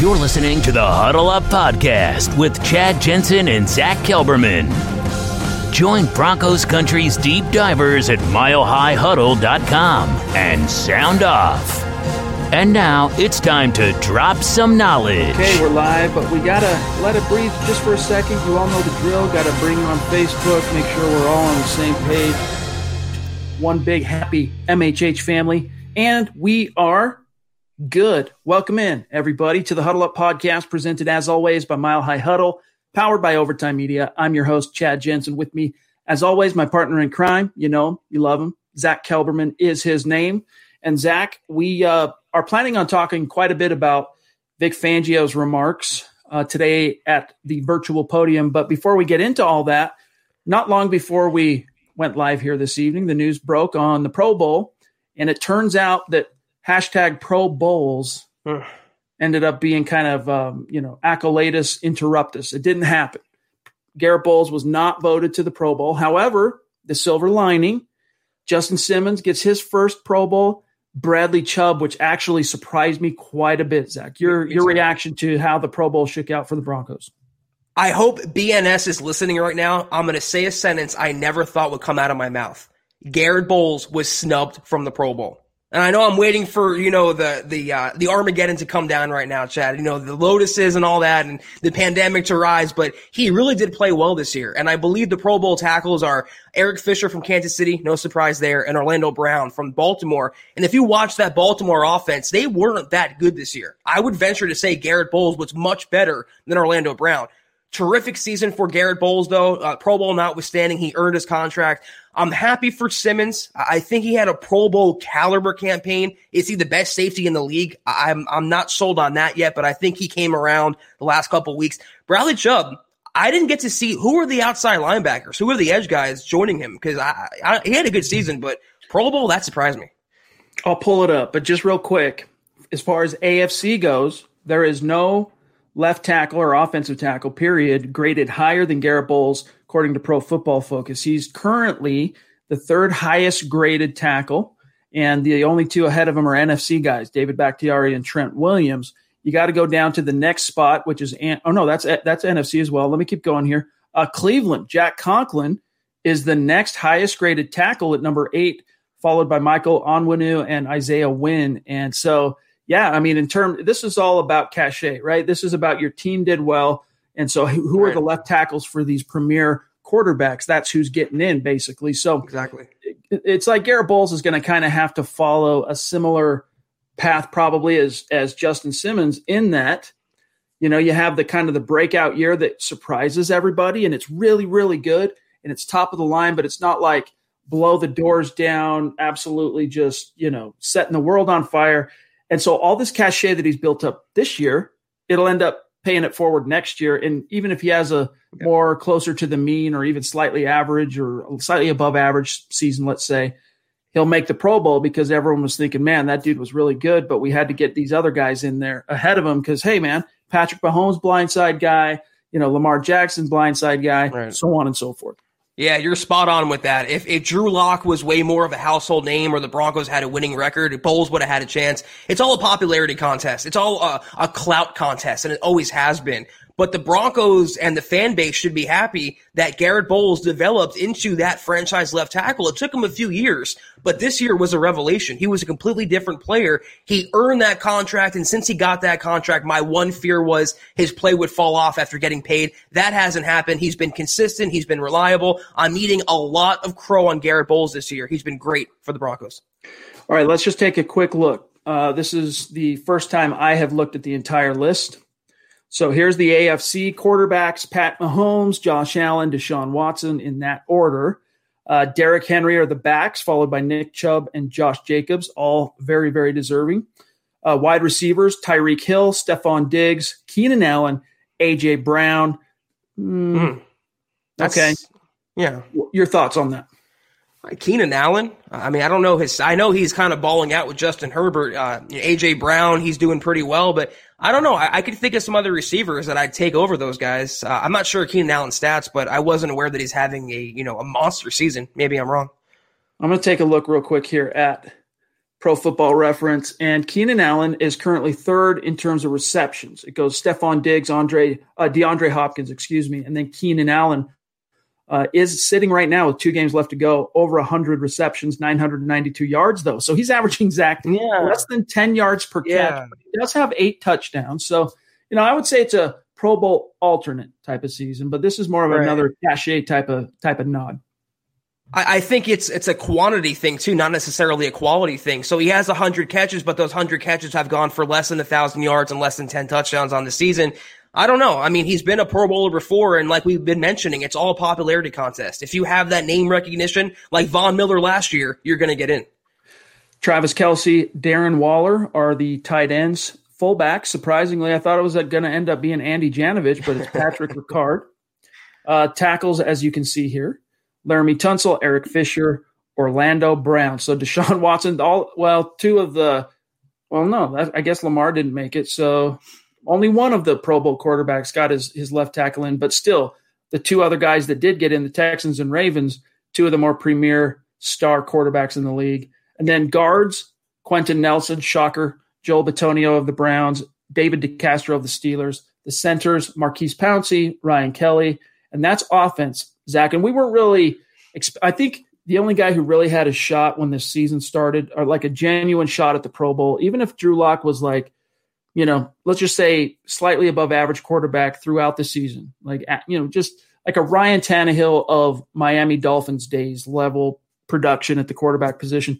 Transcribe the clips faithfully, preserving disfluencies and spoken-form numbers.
You're listening to the Huddle Up Podcast with Chad Jensen and Zach Kelberman. Join Broncos Country's deep divers at mile high huddle dot com and sound off. And now it's time to drop some knowledge. Okay, we're live, but we got to let it breathe just for a second. You all know the drill. Got to bring on Facebook, make sure we're all on the same page. One big happy M H H family. And we are... Good. Welcome in, everybody, to the Huddle Up Podcast, presented, as always, by Mile High Huddle, powered by Overtime Media. I'm your host, Chad Jensen. With me, as always, my partner in crime. You know him. You love him. Zach Kelberman is his name. And, Zach, we uh, are planning on talking quite a bit about Vic Fangio's remarks uh, today at the virtual podium. But before we get into all that, not long before we went live here this evening, the news broke on the Pro Bowl, and it turns out that hashtag Pro Bowls ended up being kind of, um, you know, acolatus interruptus. It didn't happen. Garett Bolles was not voted to the Pro Bowl. However, the silver lining, Justin Simmons gets his first Pro Bowl. Bradley Chubb, which actually surprised me quite a bit, Zach. Your your reaction to how the Pro Bowl shook out for the Broncos? I hope B N S is listening right now. I'm going to say a sentence I never thought would come out of my mouth. Garett Bolles was snubbed from the Pro Bowl. And I know I'm waiting for, you know, the the uh, the Armageddon to come down right now, Chad. You know, the lotuses and all that and the pandemic to rise. But he really did play well this year. And I believe the Pro Bowl tackles are Eric Fisher from Kansas City, no surprise there, and Orlando Brown from Baltimore. And if you watch that Baltimore offense, they weren't that good this year. I would venture to say Garett Bolles was much better than Orlando Brown. Terrific season for Garett Bolles, though. Uh, Pro Bowl notwithstanding, he earned his contract. I'm happy for Simmons. I think he had a Pro Bowl caliber campaign. Is he the best safety in the league? I'm I'm not sold on that yet, but I think he came around the last couple of weeks. Bradley Chubb, I didn't get to see who are the outside linebackers, who are the edge guys joining him, because I, I, he had a good season, but Pro Bowl, that surprised me. I'll pull it up, but just real quick, as far as A F C goes, there is no left tackle or offensive tackle, period, graded higher than Garett Bolles, according to Pro Football Focus. He's currently the third highest graded tackle, and the only two ahead of him are N F C guys, David Bakhtiari and Trent Williams. You got to go down to the next spot, which is – oh, no, that's that's N F C as well. Let me keep going here. Uh, Cleveland, Jack Conklin is the next highest graded tackle at number eight, followed by Michael Onwenu and Isaiah Wynn. And so, yeah, I mean, in term, this is all about cachet, right? This is about your team did well. And so who are the left tackles for these premier quarterbacks? That's who's getting in, basically. So exactly, it's like Garett Bolles is going to kind of have to follow a similar path probably as as Justin Simmons in that, you know, you have the kind of the breakout year that surprises everybody, and it's really, really good, and it's top of the line, but it's not like blow the doors down, absolutely just, you know, setting the world on fire. And so all this cachet that he's built up this year, it'll end up paying it forward next year. And even if he has a more closer to the mean or even slightly average or slightly above average season, let's say, he'll make the Pro Bowl because everyone was thinking, man, that dude was really good, but we had to get these other guys in there ahead of him because, hey, man, Patrick Mahomes, blindside guy, you know, Lamar Jackson, blindside guy, right, so on and so forth. Yeah, you're spot on with that. If if Drew Lock was way more of a household name or the Broncos had a winning record, Bolles would have had a chance. It's all a popularity contest. It's all a, a clout contest, and it always has been. But the Broncos and the fan base should be happy that Garett Bolles developed into that franchise left tackle. It took him a few years, but this year was a revelation. He was a completely different player. He earned that contract, and since he got that contract, my one fear was his play would fall off after getting paid. That hasn't happened. He's been consistent. He's been reliable. I'm eating a lot of crow on Garett Bolles this year. He's been great for the Broncos. All right, let's just take a quick look. Uh, this is the first time I have looked at the entire list. So here's the A F C quarterbacks: Pat Mahomes, Josh Allen, Deshaun Watson in that order. Uh, Derrick Henry are the backs, followed by Nick Chubb and Josh Jacobs, all very, very deserving. Uh, wide receivers: Tyreek Hill, Stephon Diggs, Keenan Allen, A J. Brown. Mm. Okay. Yeah. Your thoughts on that? Keenan Allen, I mean, I don't know his – I know he's kind of balling out with Justin Herbert. Uh, A J. Brown, he's doing pretty well. But I don't know. I, I could think of some other receivers that I'd take over those guys. Uh, I'm not sure of Keenan Allen's stats, but I wasn't aware that he's having a, you know, a monster season. Maybe I'm wrong. I'm going to take a look real quick here at Pro Football Reference. And Keenan Allen is currently third in terms of receptions. It goes Stephon Diggs, Andre uh, DeAndre Hopkins, excuse me, and then Keenan Allen. Uh, is sitting right now with two games left to go, over one hundred receptions, nine hundred ninety-two yards, though. So he's averaging exactly yeah. less than ten yards per yeah. catch. But he does have eight touchdowns. So, you know, I would say it's a Pro Bowl alternate type of season, but this is more of right. another cachet type of type of nod. I think it's it's a quantity thing, too, not necessarily a quality thing. So he has one hundred catches, but those one hundred catches have gone for less than one thousand yards and less than ten touchdowns on the season. I don't know. I mean, he's been a Pro Bowler before, and like we've been mentioning, it's all a popularity contest. If you have that name recognition, like Von Miller last year, you're going to get in. Travis Kelce, Darren Waller are the tight ends. Fullback, surprisingly, I thought it was going to end up being Andy Janovich, but it's Patrick Ricard. Uh, tackles, as you can see here. Laramie Tunsil, Eric Fisher, Orlando Brown. So Deshaun Watson, all well, two of the – well, no, I guess Lamar didn't make it. So only one of the Pro Bowl quarterbacks got his, his left tackle in. But still, the two other guys that did get in, the Texans and Ravens, two of the more premier star quarterbacks in the league. And then guards, Quentin Nelson, shocker, Joel Bitonio of the Browns, David DeCastro of the Steelers. The centers, Marquise Pouncey, Ryan Kelly. And that's offense, Zach. And we weren't really – I think the only guy who really had a shot when this season started, or like a genuine shot at the Pro Bowl, even if Drew Lock was like, you know, let's just say slightly above average quarterback throughout the season, like, you know, just like a Ryan Tannehill of Miami Dolphins days level production at the quarterback position.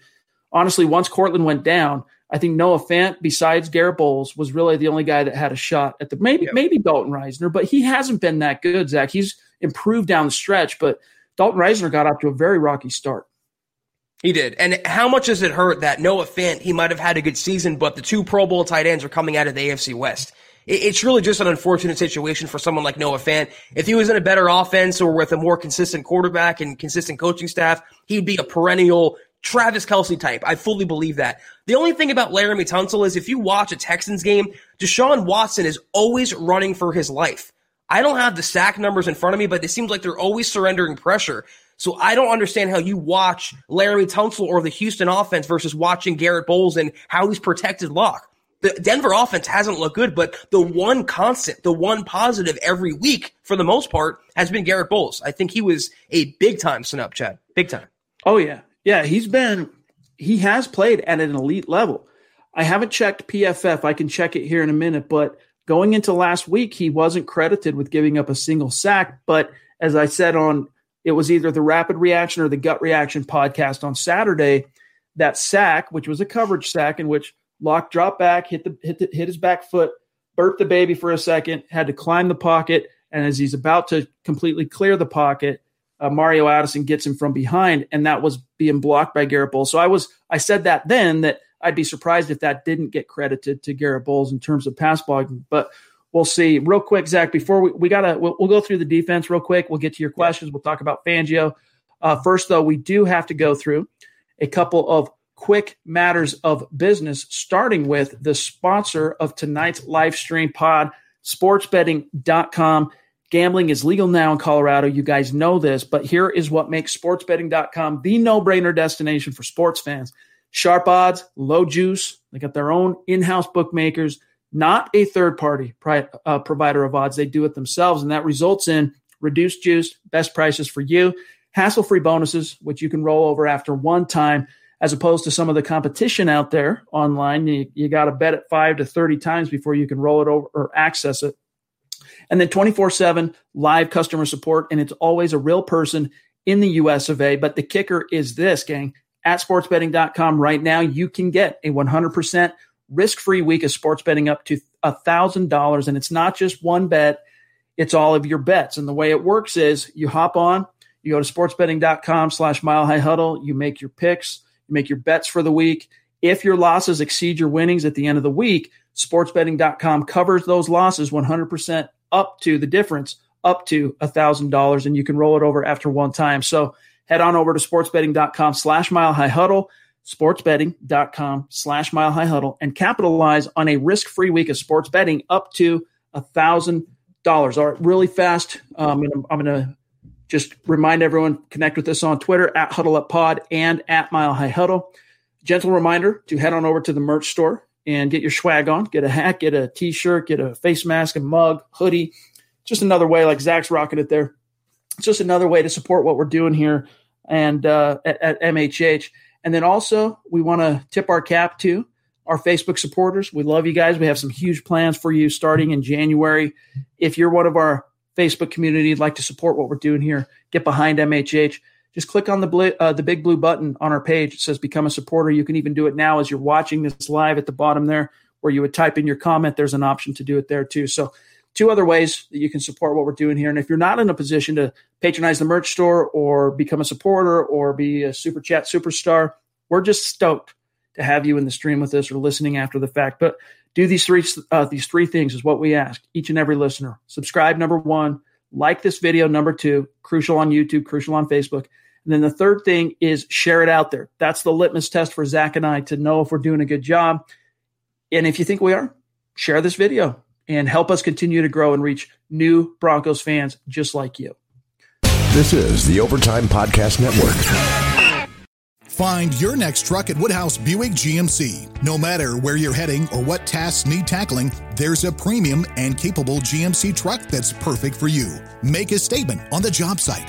Honestly, once Cortland went down, I think Noah Fant, besides Garett Bolles, was really the only guy that had a shot at the maybe yeah. maybe Dalton Risner, but he hasn't been that good, Zach. He's improved down the stretch, but Dalton Risner got off to a very rocky start. He did. And how much does it hurt that Noah Fant, he might have had a good season, but the two Pro Bowl tight ends are coming out of the A F C West? It's really just an unfortunate situation for someone like Noah Fant. If he was in a better offense or with a more consistent quarterback and consistent coaching staff, he'd be a perennial Travis Kelce type. I fully believe that. The only thing about Laramie Tunsil is if you watch a Texans game, Deshaun Watson is always running for his life. I don't have the sack numbers in front of me, but it seems like they're always surrendering pressure. So I don't understand how you watch Laramie Tunsil or the Houston offense versus watching Garett Bolles and how he's protected Locke. The Denver offense hasn't looked good, but the one constant, the one positive every week for the most part has been Garett Bolles. I think he was a big-time snub, Chad. Big time. Oh, yeah. Yeah, he's been – he has played at an elite level. I haven't checked P F F. I can check it here in a minute, but going into last week, he wasn't credited with giving up a single sack, but as I said on – it was either the Rapid Reaction or the Gut Reaction podcast on Saturday. That sack, which was a coverage sack in which Locke dropped back, hit the hit the, hit his back foot, burped the baby for a second, had to climb the pocket, and as he's about to completely clear the pocket, uh, Mario Addison gets him from behind, and that was being blocked by Garett Bolles. So I was I said that then that I'd be surprised if that didn't get credited to Garett Bolles in terms of pass blocking, but we'll see. Real quick, Zach, before we, we gotta, we'll, we'll go through the defense real quick. We'll get to your questions. We'll talk about Fangio. Uh, first, though, we do have to go through a couple of quick matters of business, starting with the sponsor of tonight's live stream pod, sports betting dot com. Gambling is legal now in Colorado. You guys know this, but here is what makes sports betting dot com the no-brainer destination for sports fans. Sharp odds, low juice. They got their own in-house bookmakers. not a third-party pri- uh, provider of odds. They do it themselves, and that results in reduced juice, best prices for you, hassle-free bonuses, which you can roll over after one time, as opposed to some of the competition out there online. You, you got to bet it five to thirty times before you can roll it over or access it. And then twenty-four seven live customer support, and it's always a real person in the U S of A. But the kicker is this, gang. At sports betting dot com right now, you can get a one hundred percent risk-free week of sports betting up to one thousand dollars. And it's not just one bet. It's all of your bets. And the way it works is you hop on, you go to sportsbetting.com slash mile high huddle. You make your picks, you make your bets for the week. If your losses exceed your winnings at the end of the week, sportsbetting dot com covers those losses one hundred percent up to the difference, up to one thousand dollars, and you can roll it over after one time. So head on over to sportsbetting.com slash mile high huddle, sportsbetting.com slash mile high huddle, and capitalize on a risk-free week of sports betting up to one thousand dollars. All right, really fast, um, I'm going to just remind everyone, connect with us on Twitter, at Huddle Up Pod and at Mile High Huddle. Gentle reminder to head on over to the merch store and get your swag on. Get a hat, get a T-shirt, get a face mask, a mug, hoodie. Just another way, like Zach's rocking it there. It's just another way to support what we're doing here and uh, at, at M H H. And then also, we want to tip our cap to our Facebook supporters. We love you guys. We have some huge plans for you starting in January. If you're one of our Facebook community, like to support what we're doing here, get behind M H H, just click on the blue, uh, the big blue button on our page. It says become a supporter. You can even do it now as you're watching this live at the bottom there, where you would type in your comment. There's an option to do it there too. So two other ways that you can support what we're doing here. And if you're not in a position to patronize the merch store or become a supporter or be a super chat superstar, we're just stoked to have you in the stream with us or listening after the fact. But do these three uh, these three things is what we ask each and every listener. Subscribe, number one. Like this video, number two. Crucial on YouTube, crucial on Facebook. And then the third thing is share it out there. That's the litmus test for Zach and I to know if we're doing a good job. And if you think we are, share this video and help us continue to grow and reach new Broncos fans just like you. This is the Overtime Podcast Network. Find your next truck at Woodhouse Buick G M C. No matter where you're heading or what tasks need tackling, there's a premium and capable G M C truck that's perfect for you. Make a statement on the job site,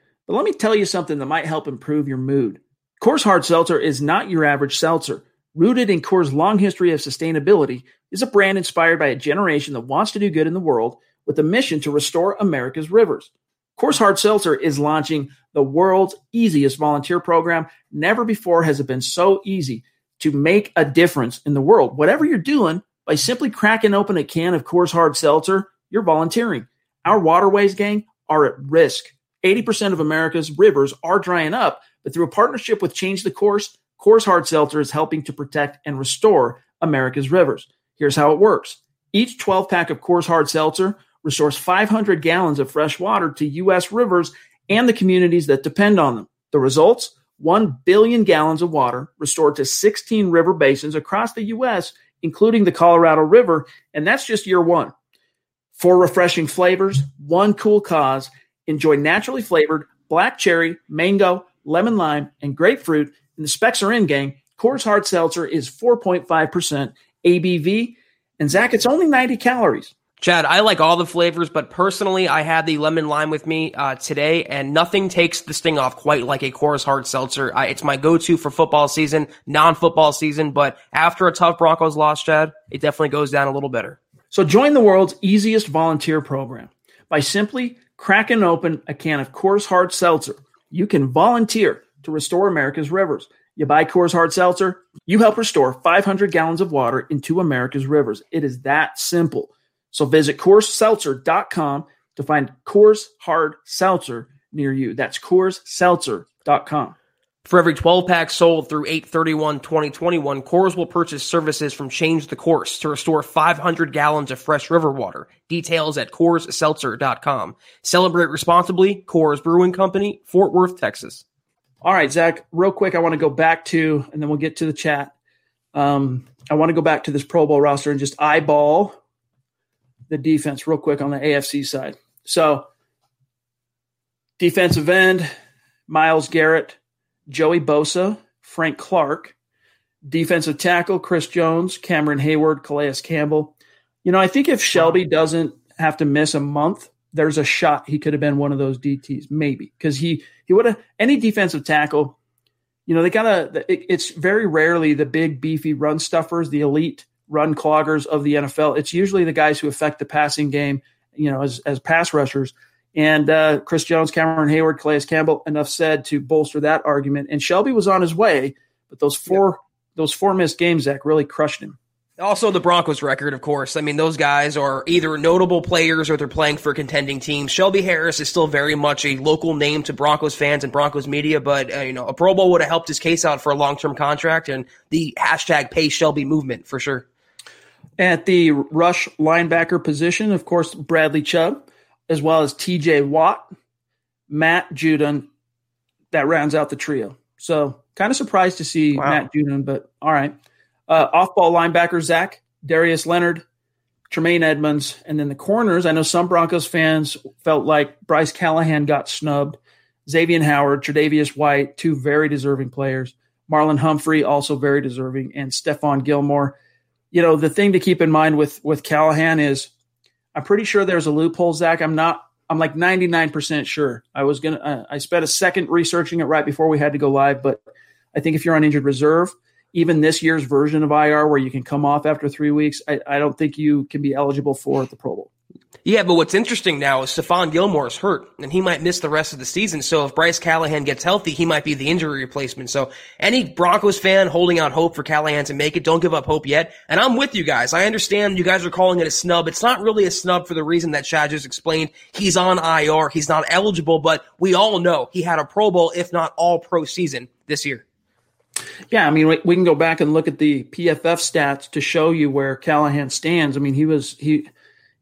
But let me tell you something that might help improve your mood. Coors Hard Seltzer is not your average seltzer. Rooted in Coors' long history of sustainability, is a brand inspired by a generation that wants to do good in the world with a mission to restore America's rivers. Coors Hard Seltzer is launching the world's easiest volunteer program. Never before has it been so easy to make a difference in the world. Whatever you're doing, by simply cracking open a can of Coors Hard Seltzer, you're volunteering. Our waterways, gang, are at risk. eighty percent of America's rivers are drying up, but through a partnership with Change the Course, Coors Hard Seltzer is helping to protect and restore America's rivers. Here's how it works. Each twelve-pack of Coors Hard Seltzer restores five hundred gallons of fresh water to U S rivers and the communities that depend on them. The results? one billion gallons of water restored to sixteen river basins across the U S, including the Colorado River, and that's just year one. Four refreshing flavors, one cool cause. Enjoy naturally flavored black cherry, mango, lemon lime, and grapefruit. And the specs are in, gang. Coors Hard Seltzer is four point five percent A B V. And, Zach, it's only ninety calories. Chad, I like all the flavors, but personally, I had the lemon lime with me uh, today, and nothing takes the sting off quite like a Coors Hard Seltzer. I, it's my go-to for football season, non-football season, but after a tough Broncos loss, Chad, it definitely goes down a little better. So join the world's easiest volunteer program. By simply cracking open a can of Coors Hard Seltzer, you can volunteer to restore America's rivers. You buy Coors Hard Seltzer, you help restore five hundred gallons of water into America's rivers. It is that simple. So visit Coors Seltzer dot com to find Coors Hard Seltzer near you. That's Coors Seltzer dot com. For every twelve pack sold through eight thirty-one twenty twenty-one, Coors will purchase services from Change the Course to restore five hundred gallons of fresh river water. Details at Coors Seltzer dot com. Celebrate responsibly. Coors Brewing Company, Fort Worth, Texas. All right, Zach, real quick, I want to go back to, and then we'll get to the chat. Um, I want to go back to this Pro Bowl roster and just eyeball the defense real quick on the A F C side. So defensive end, Myles Garrett, Joey Bosa, Frank Clark. Defensive tackle, Chris Jones, Cameron Hayward, Calais Campbell. You know, I think if Shelby doesn't have to miss a month, there's a shot he could have been one of those D Ts, maybe, because he, he would have – any defensive tackle, you know, they got to it, – it's very rarely the big, beefy run stuffers, the elite run cloggers of the N F L. It's usually the guys who affect the passing game, you know, as, as pass rushers. And uh, Chris Jones, Cameron Hayward, Calais Campbell, enough said to bolster that argument. And Shelby was on his way, but those four yeah. those four missed games, Zach, really crushed him. Also the Broncos record, of course. I mean, those guys are either notable players or they're playing for contending teams. Shelby Harris is still very much a local name to Broncos fans and Broncos media, but uh, you know, a Pro Bowl would have helped his case out for a long-term contract and the hashtag pay Shelby movement for sure. At the rush linebacker position, of course, Bradley Chubb, as well as T J Watt, Matt Judon. That rounds out the trio. So kind of surprised to see wow. Matt Judon, but all right. Uh, off-ball linebacker, Zach, Darius Leonard, Tremaine Edmonds, and then the corners. I know some Broncos fans felt like Bryce Callahan got snubbed. Xavier Howard, Tre'Davious White, two very deserving players. Marlon Humphrey, also very deserving, and Stephon Gilmore. You know, the thing to keep in mind with, with Callahan is – I'm pretty sure there's a loophole, Zach. I'm not, I'm like ninety-nine percent sure. I was going to, uh, I spent a second researching it right before we had to go live, but I think if you're on injured reserve, even this year's version of I R where you can come off after three weeks, I, I don't think you can be eligible for the Pro Bowl. Yeah, but what's interesting now is Stephon Gilmore is hurt, and he might miss the rest of the season. So if Bryce Callahan gets healthy, he might be the injury replacement. So any Broncos fan holding out hope for Callahan to make it, don't give up hope yet. And I'm with you guys. I understand you guys are calling it a snub. It's not really a snub for the reason that Chad just explained. He's on I R. He's not eligible, but we all know he had a Pro Bowl, if not all pro season this year. Yeah, I mean, we, we can go back and look at the P F F stats to show you where Callahan stands. I mean, he was – he.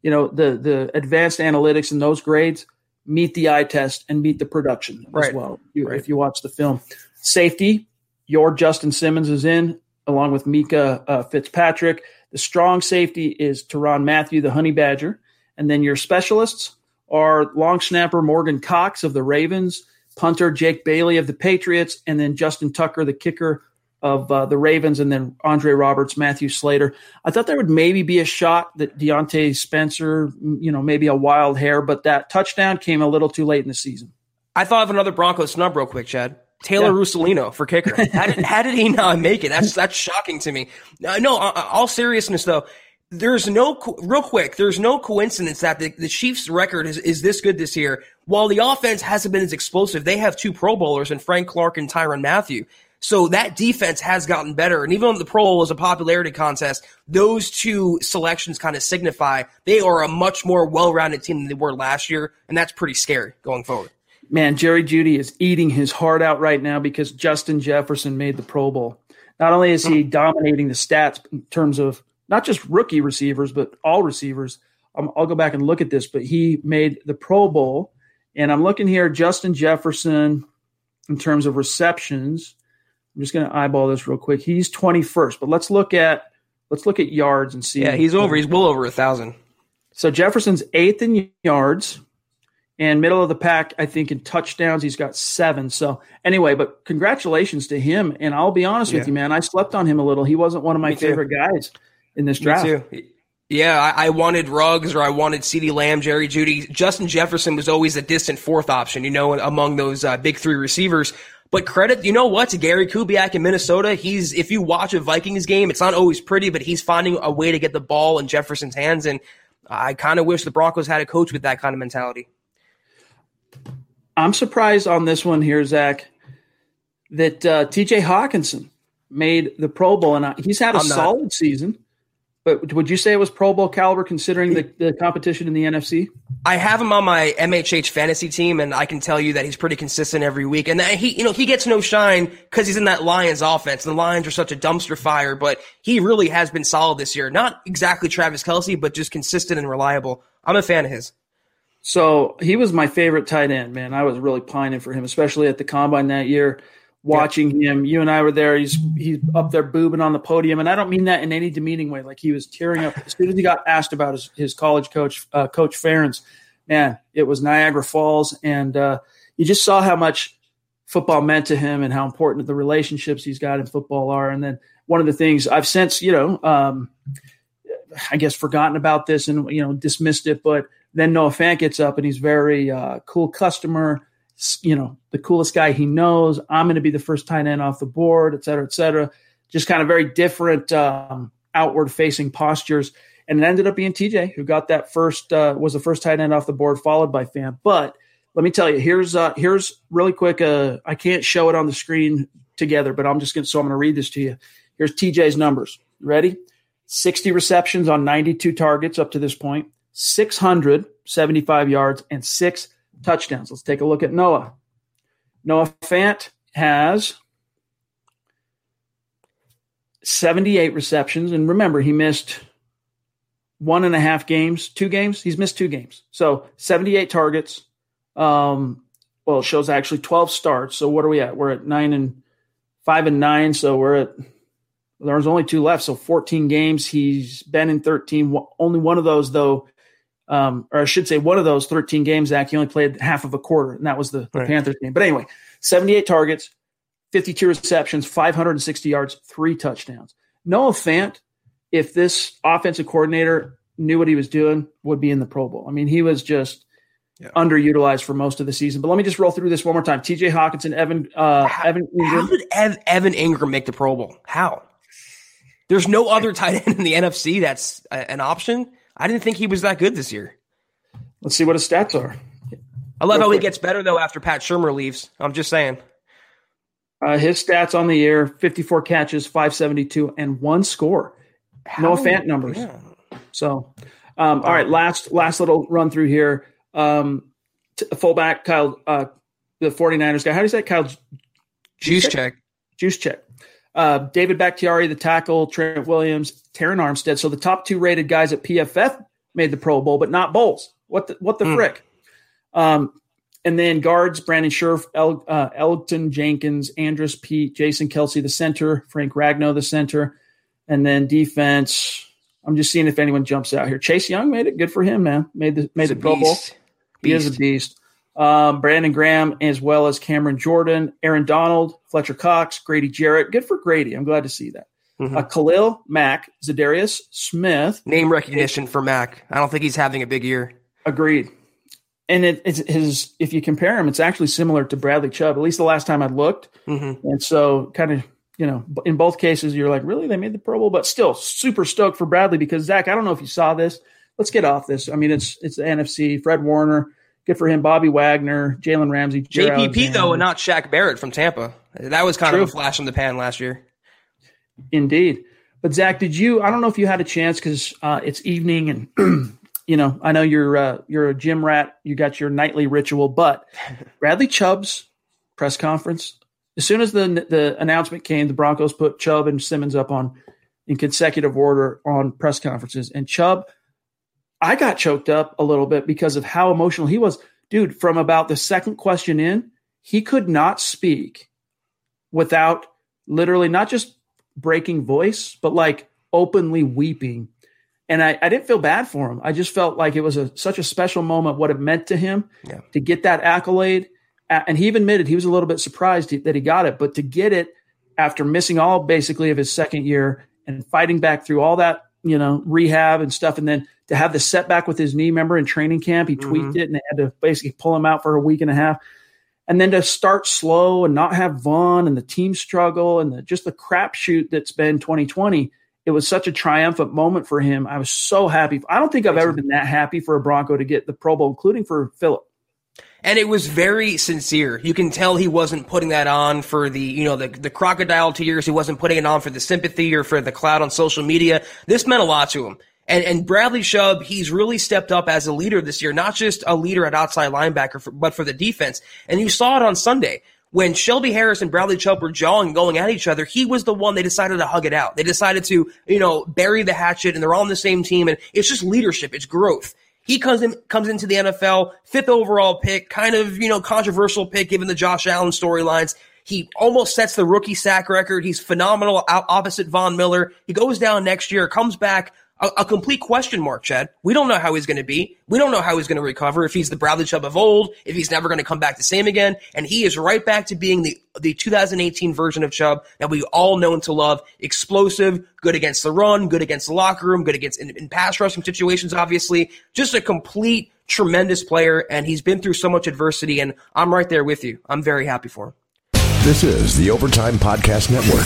You know, the the advanced analytics in those grades meet the eye test and meet the production right. as well, you, right. if you watch the film. Safety, your Justin Simmons is in, along with Mika uh, Fitzpatrick. The strong safety is Tyrann Mathieu, the Honey Badger. And then your specialists are long snapper Morgan Cox of the Ravens, punter Jake Bailey of the Patriots, and then Justin Tucker, the kicker of uh, the Ravens, and then Andre Roberts, Matthew Slater. I thought there would maybe be a shot that Deontay Spencer, you know, maybe a wild hair, but that touchdown came a little too late in the season. I thought of another Broncos snub real quick, Chad. Taylor yeah. Russolino for kicker. How did, how did he not make it? That's that's shocking to me. No, no, all seriousness, though. There's no – real quick, there's no coincidence that the, the Chiefs' record is, is this good this year. While the offense hasn't been as explosive, they have two Pro Bowlers in Frank Clark and Tyrann Mathieu. So that defense has gotten better. And even though the Pro Bowl is a popularity contest, those two selections kind of signify they are a much more well-rounded team than they were last year, and that's pretty scary going forward. Man, Jerry Jeudy is eating his heart out right now because Justin Jefferson made the Pro Bowl. Not only is he dominating the stats in terms of not just rookie receivers, but all receivers. Um, I'll go back and look at this, but he made the Pro Bowl. And I'm looking here, Justin Jefferson, in terms of receptions – I'm just going to eyeball this real quick. He's twenty-first, but let's look at let's look at yards and see. Yeah, he's over. He's well over a thousand. So Jefferson's eighth in yards and middle of the pack, I think, in touchdowns. He's got seven. So anyway, but congratulations to him. And I'll be honest yeah. with you, man. I slept on him a little. He wasn't one of my Me favorite too. guys in this draft. Me too. Yeah, I, I wanted Ruggs or I wanted CeeDee Lamb, Jerry Jeudy. Justin Jefferson was always a distant fourth option, you know, among those uh, big three receivers. But credit, you know what, to Gary Kubiak in Minnesota, he's, if you watch a Vikings game, it's not always pretty, but he's finding a way to get the ball in Jefferson's hands. And I kind of wish the Broncos had a coach with that kind of mentality. I'm surprised on this one here, Zach, that uh, T J. Hockenson made the Pro Bowl, and he's had a I'm solid not. season. But would you say it was Pro Bowl caliber considering the, the competition in the N F C? I have him on my M H H fantasy team, and I can tell you that he's pretty consistent every week. And that he, you know, he gets no shine because he's in that Lions offense. The Lions are such a dumpster fire, but he really has been solid this year. Not exactly Travis Kelce, but just consistent and reliable. I'm a fan of his. So he was my favorite tight end, man. I was really pining for him, especially at the Combine that year. Watching him, you and I were there. He's he's up there boobing on the podium, and I don't mean that in any demeaning way. Like, he was tearing up as soon as he got asked about his, his college coach, uh, Coach Ferentz. Man, it was Niagara Falls, and uh, you just saw how much football meant to him and how important the relationships he's got in football are. And then one of the things I've since, you know, um, I guess forgotten about this and, you know, dismissed it, but then Noah Fant gets up and he's very uh, cool customer. You know, the coolest guy he knows. I'm going to be the first tight end off the board, et cetera, et cetera. Just kind of very different um, outward-facing postures. And it ended up being T J who got that first uh, – was the first tight end off the board, followed by Fant. But let me tell you, here's uh, here's really quick uh, – I can't show it on the screen together, but I'm just going to – so I'm going to read this to you. Here's T J's numbers. You ready? sixty receptions on ninety-two targets up to this point, six hundred seventy-five yards, and six touchdowns. Let's take a look at Noah. Noah Fant has seventy-eight receptions. And remember, he missed one and a half games, two games. He's missed two games. So seventy-eight targets. Um, well, it shows actually twelve starts. So what are we at? We're at nine and five and nine. So we're at, there's only two left. So fourteen games. He's been in thirteen. Only one of those, though, Um, or I should say one of those thirteen games, Zach, he only played half of a quarter, and that was the right. Panthers game. But anyway, seventy-eight targets, fifty-two receptions, five hundred sixty yards, three touchdowns. Noah Fant, if this offensive coordinator knew what he was doing, would be in the Pro Bowl. I mean, he was just yeah. underutilized for most of the season. But let me just roll through this one more time. T J. Hockenson, Evan uh, how, Evan Engram. How did Ev, Evan Engram make the Pro Bowl? How? There's no other tight end in the N F C that's a, an option. I didn't think he was that good this year. Let's see what his stats are. I love Real how quick. He gets better, though, after Pat Shurmur leaves. I'm just saying. Uh, his stats on the year, fifty-four catches, five seventy-two, and one score. How? Noah Fant numbers. Yeah. So, um, all right, last last little run through here. Um, t- fullback, Kyle, uh, the 49ers guy. How do you say it, Kyle? Juice, Juice check? check. Juice check. Uh, David Bakhtiari, the tackle, Trent Williams, Terron Armstead. So the top two rated guys at P F F made the Pro Bowl, but not Bolles. What the, what the mm. frick? Um, and then guards, Brandon Scherff, El, uh, Elton Jenkins, Andrus Peat, Jason Kelce, the center, Frank Ragnow, the center. And then defense, I'm just seeing if anyone jumps out here. Chase Young made it. Good for him, man. Made the, made the Pro Bowl. Beast. He is a beast. Um, Brandon Graham, as well as Cameron Jordan, Aaron Donald, Fletcher Cox, Grady Jarrett. Good for Grady. I'm glad to see that. Mm-hmm. Uh, Khalil Mack, Zadarius Smith. Name recognition for Mack. I don't think he's having a big year. Agreed. And it, it's his. If you compare him, it's actually similar to Bradley Chubb, at least the last time I looked. Mm-hmm. And so kind of, you know, in both cases, you're like, really? They made the Pro Bowl? But still super stoked for Bradley because, Zach, I don't know if you saw this. Let's get off this. I mean, it's it's the N F C. Fred Warner. Good for him. Bobby Wagner, Jalen Ramsey, J P P, though, and not Shaq Barrett from Tampa. That was kind True. of a flash in the pan last year. Indeed. But, Zach, did you – I don't know if you had a chance because uh, it's evening and, you know, I know you're uh, you're a gym rat. You got your nightly ritual. But Bradley Chubb's press conference, as soon as the the announcement came, the Broncos put Chubb and Simmons up on in consecutive order on press conferences. And Chubb – I got choked up a little bit because of how emotional he was. Dude, from about the second question in, he could not speak without literally not just breaking voice, but like openly weeping. And I, I didn't feel bad for him. I just felt like it was a, such a special moment, what it meant to him yeah. to get that accolade. And he even admitted he was a little bit surprised that he got it, but to get it after missing all basically of his second year and fighting back through all that, you know, rehab and stuff. And then to have the setback with his knee, member in training camp, he mm-hmm. tweaked it and they had to basically pull him out for a week and a half. And then to start slow and not have Vaughn and the team struggle and the, just the crapshoot that's been twenty twenty. It was such a triumphant moment for him. I was so happy. I don't think I've ever been that happy for a Bronco to get the Pro Bowl, including for Phillip. And it was very sincere. You can tell he wasn't putting that on for the, you know, the, the crocodile tears. He wasn't putting it on for the sympathy or for the clout on social media. This meant a lot to him. And, and Bradley Chubb, he's really stepped up as a leader this year, not just a leader at outside linebacker, for, but for the defense. And you saw it on Sunday. When Shelby Harris and Bradley Chubb were jawing, going at each other, he was the one they decided to hug it out. They decided to, you know, bury the hatchet, and they're all on the same team. And it's just leadership. It's growth. He comes in, comes into the N F L, fifth overall pick, kind of, you know, controversial pick given the Josh Allen storylines. He almost sets the rookie sack record. He's phenomenal opposite Von Miller. He goes down next year, comes back, a, a complete question mark, Chad. We don't know how he's going to be. We don't know how he's going to recover, if he's the Bradley Chubb of old, if he's never going to come back the same again. And he is right back to being the, the two thousand eighteen version of Chubb that we all know and to love. Explosive, good against the run, good against the locker room, good against in, in pass rushing situations, obviously. Just a complete, tremendous player, and he's been through so much adversity, and I'm right there with you. I'm very happy for him. This is the Overtime Podcast Network.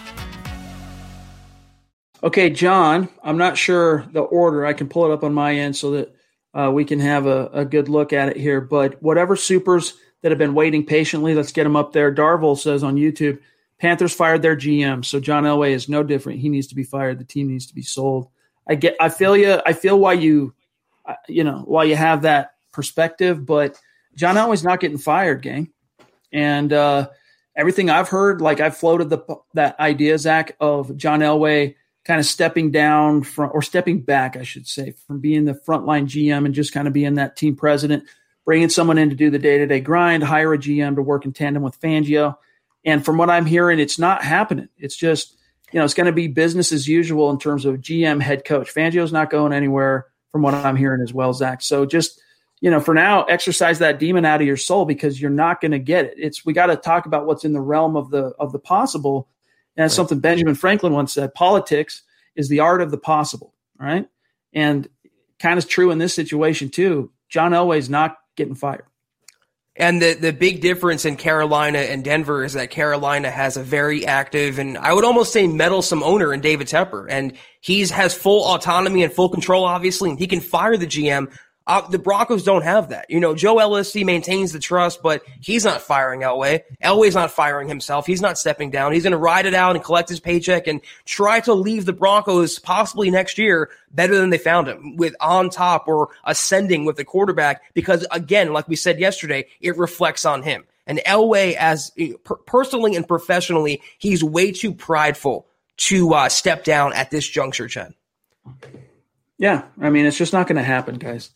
Okay, John, I'm not sure the order. I can pull it up on my end so that uh, we can have a, a good look at it here. But whatever supers that have been waiting patiently, let's get them up there. Darville says on YouTube, Panthers fired their G M, so John Elway is no different. He needs to be fired. The team needs to be sold. I get, I feel you. I feel why you, you know, why you have that perspective. But John Elway's not getting fired, gang. And uh, everything I've heard, like I floated the that idea, Zach, of John Elway kind of stepping down from, or stepping back, I should say, from being the frontline G M and just kind of being that team president, bringing someone in to do the day-to-day grind, hire a G M to work in tandem with Fangio. And from what I'm hearing, it's not happening. It's just, you know, it's going to be business as usual in terms of G M, head coach. Fangio's not going anywhere from what I'm hearing as well, Zach. So just, you know, for now, exercise that demon out of your soul, because you're not going to get it. It's, we got to talk about what's in the realm of the, of the possible. And that's something Benjamin Franklin once said, politics is the art of the possible, right? And kind of true in this situation too. John Elway's not getting fired. And the, the big difference in Carolina and Denver is that Carolina has a very active and I would almost say meddlesome owner in David Tepper. And he has full autonomy and full control, obviously, and he can fire the G M. Uh, the Broncos don't have that. You know, Joe L S C maintains the trust, but he's not firing Elway. Elway's not firing himself. He's not stepping down. He's going to ride it out and collect his paycheck and try to leave the Broncos possibly next year better than they found him, with on top or ascending with the quarterback, because, again, like we said yesterday, it reflects on him. And Elway, as per- personally and professionally, he's way too prideful to uh, step down at this juncture, Chad. Yeah, I mean, it's just not going to happen, guys.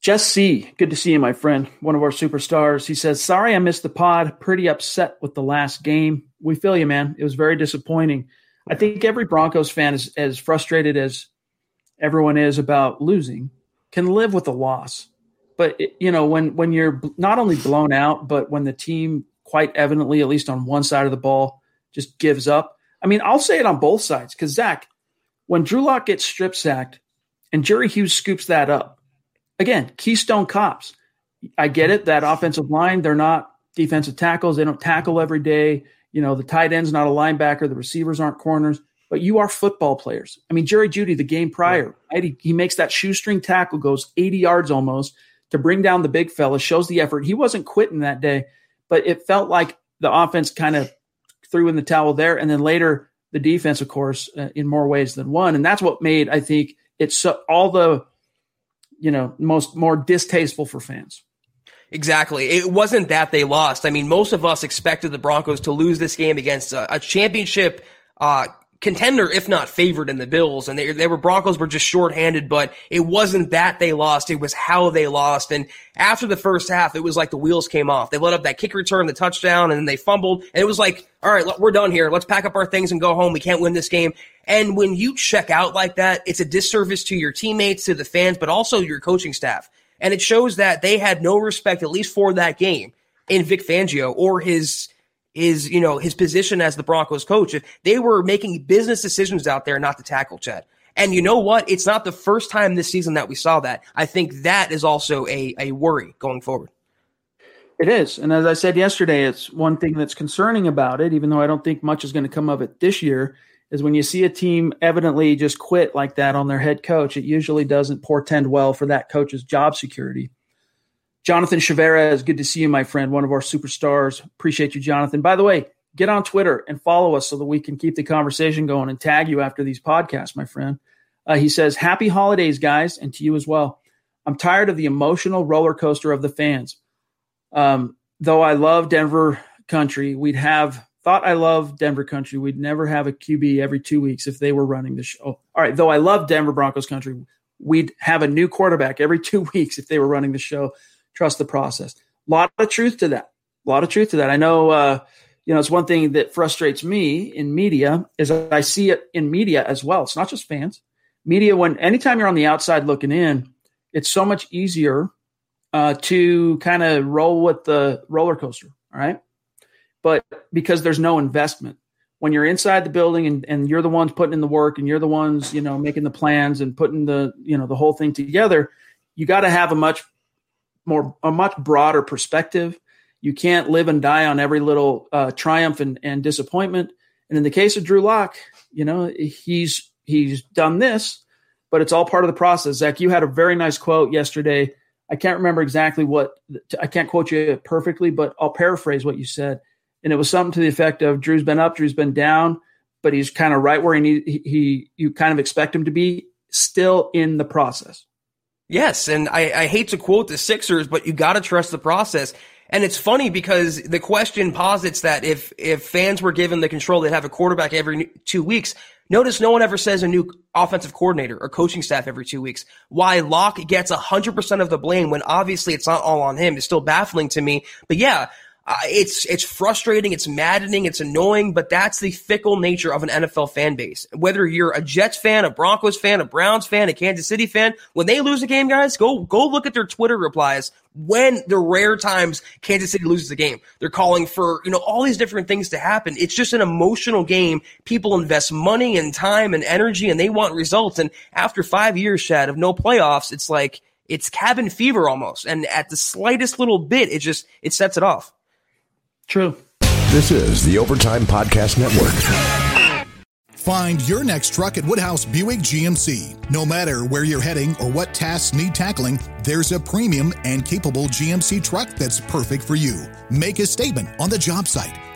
Jess C., good to see you, my friend, one of our superstars. He says, sorry I missed the pod. Pretty upset with the last game. We feel you, man. It was very disappointing. I think every Broncos fan is as frustrated as everyone is about losing, can live with a loss. But, it, you know, when, when you're not only blown out, but when the team quite evidently, at least on one side of the ball, just gives up. I mean, I'll say it on both sides, because, Zach, when Drew Lock gets strip sacked and Jerry Hughes scoops that up, again, Keystone Cops. I get it. That offensive line, they're not defensive tackles. They don't tackle every day. You know, the tight end's not a linebacker. The receivers aren't corners. But you are football players. I mean, Jerry Jeudy, the game prior, right? He, he makes that shoestring tackle, goes eighty yards almost to bring down the big fella, shows the effort. He wasn't quitting that day, but it felt like the offense kind of threw in the towel there. And then later, the defense, of course, uh, in more ways than one. And that's what made, I think, it's so, all the – you know, most more distasteful for fans. Exactly. It wasn't that they lost. I mean, most of us expected the Broncos to lose this game against a, a championship uh contender, if not favored, in the Bills. And they, they were Broncos were just shorthanded, but it wasn't that they lost. It was how they lost. And after the first half, it was like the wheels came off. They let up that kick return, the touchdown, and then they fumbled. And it was like, all right, we're done here. Let's pack up our things and go home. We can't win this game. And when you check out like that, it's a disservice to your teammates, to the fans, but also your coaching staff. And it shows that they had no respect, at least for that game, in Vic Fangio or his Is you know his position as the Broncos coach. If they were making business decisions out there not to tackle Chad. And you know what? It's not the first time this season that we saw that. I think that is also a, a worry going forward. It is. And as I said yesterday, it's one thing that's concerning about it, even though I don't think much is going to come of it this year, is when you see a team evidently just quit like that on their head coach, it usually doesn't portend well for that coach's job security. Jonathan Chavarez, good to see you, my friend, one of our superstars. Appreciate you, Jonathan. By the way, get on Twitter and follow us so that we can keep the conversation going and tag you after these podcasts, my friend. Uh, he says, happy holidays, guys, and to you as well. I'm tired of the emotional roller coaster of the fans. Um, though I love Denver country, we'd have thought I love Denver country. We'd never have a Q B every two weeks if they were running the show. All right, though I love Denver Broncos country, we'd have a new quarterback every two weeks if they were running the show. Trust the process. A lot of truth to that. A lot of truth to that. I know, uh, you know, it's one thing that frustrates me in media is I see it in media as well. It's not just fans. Media, when anytime you're on the outside looking in, it's so much easier uh, to kind of roll with the roller coaster, all right? But because there's no investment. When you're inside the building and, and you're the ones putting in the work and you're the ones, you know, making the plans and putting the, you know, the whole thing together, you got to have a much – more a much broader perspective. You can't live and die on every little uh, triumph and, and disappointment. And in the case of Drew Lock, you know, he's he's done this, but it's all part of the process. Zach, you had a very nice quote yesterday. I can't remember exactly what I can't quote you perfectly, but I'll paraphrase what you said. And it was something to the effect of Drew's been up, Drew's been down, but he's kind of right where he need, he, he you kind of expect him to be, still in the process. Yes, and I, I hate to quote the Sixers, but you got to trust the process. And it's funny because the question posits that if if fans were given the control, they'd have a quarterback every two weeks. Notice no one ever says a new offensive coordinator or coaching staff every two weeks. Why Locke gets one hundred percent of the blame when obviously it's not all on him is still baffling to me. But yeah, uh, it's it's frustrating, it's maddening, it's annoying, but that's the fickle nature of an N F L fan base. Whether you're a Jets fan, a Broncos fan, a Browns fan, a Kansas City fan, when they lose a game, guys, go go look at their Twitter replies. When the rare times Kansas City loses a game, they're calling for, you know, all these different things to happen. It's just an emotional game. People invest money and time and energy, and they want results. And after five years, Chad, of no playoffs, it's like it's cabin fever almost. And at the slightest little bit, it just it sets it off. True. This is the Overtime Podcast Network. Find your next truck at Woodhouse Buick G M C. No matter where you're heading or what tasks need tackling, there's a premium and capable G M C truck that's perfect for you. Make a statement on the job site,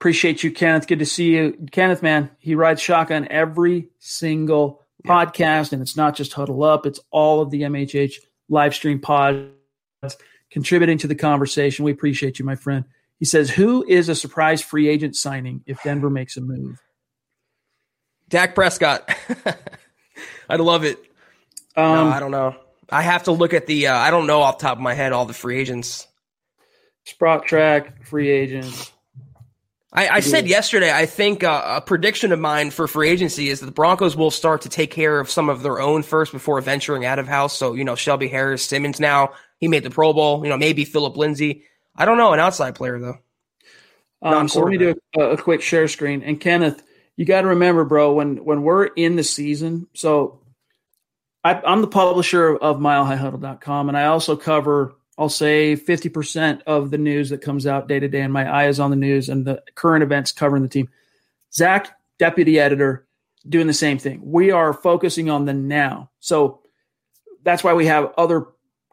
Appreciate you, Kenneth. Good to see you. Kenneth, man, he rides shotgun every single yeah. podcast, and it's not just Huddle Up. It's all of the M H H live stream pods contributing to the conversation. We appreciate you, my friend. He says, who is a surprise free agent signing if Denver makes a move? Dak Prescott. I'd love it. Um, no, I don't know. I have to look at the uh, – I don't know off the top of my head all the free agents. Sprott Track, free agents. I, I said yesterday, I think uh, a prediction of mine for free agency is that the Broncos will start to take care of some of their own first before venturing out of house. So, you know, Shelby Harris, Simmons now. He made the Pro Bowl. You know, maybe Phillip Lindsay. I don't know, an outside player, though. Um, so let me do a, a quick share screen. And, Kenneth, you got to remember, bro, when, when we're in the season – so I, I'm the publisher of, of mile high huddle dot com, and I also cover – I'll say fifty percent of the news that comes out day to day, and my eye is on the news and the current events covering the team. Zach, deputy editor, doing the same thing. We are focusing on the now. So that's why we have other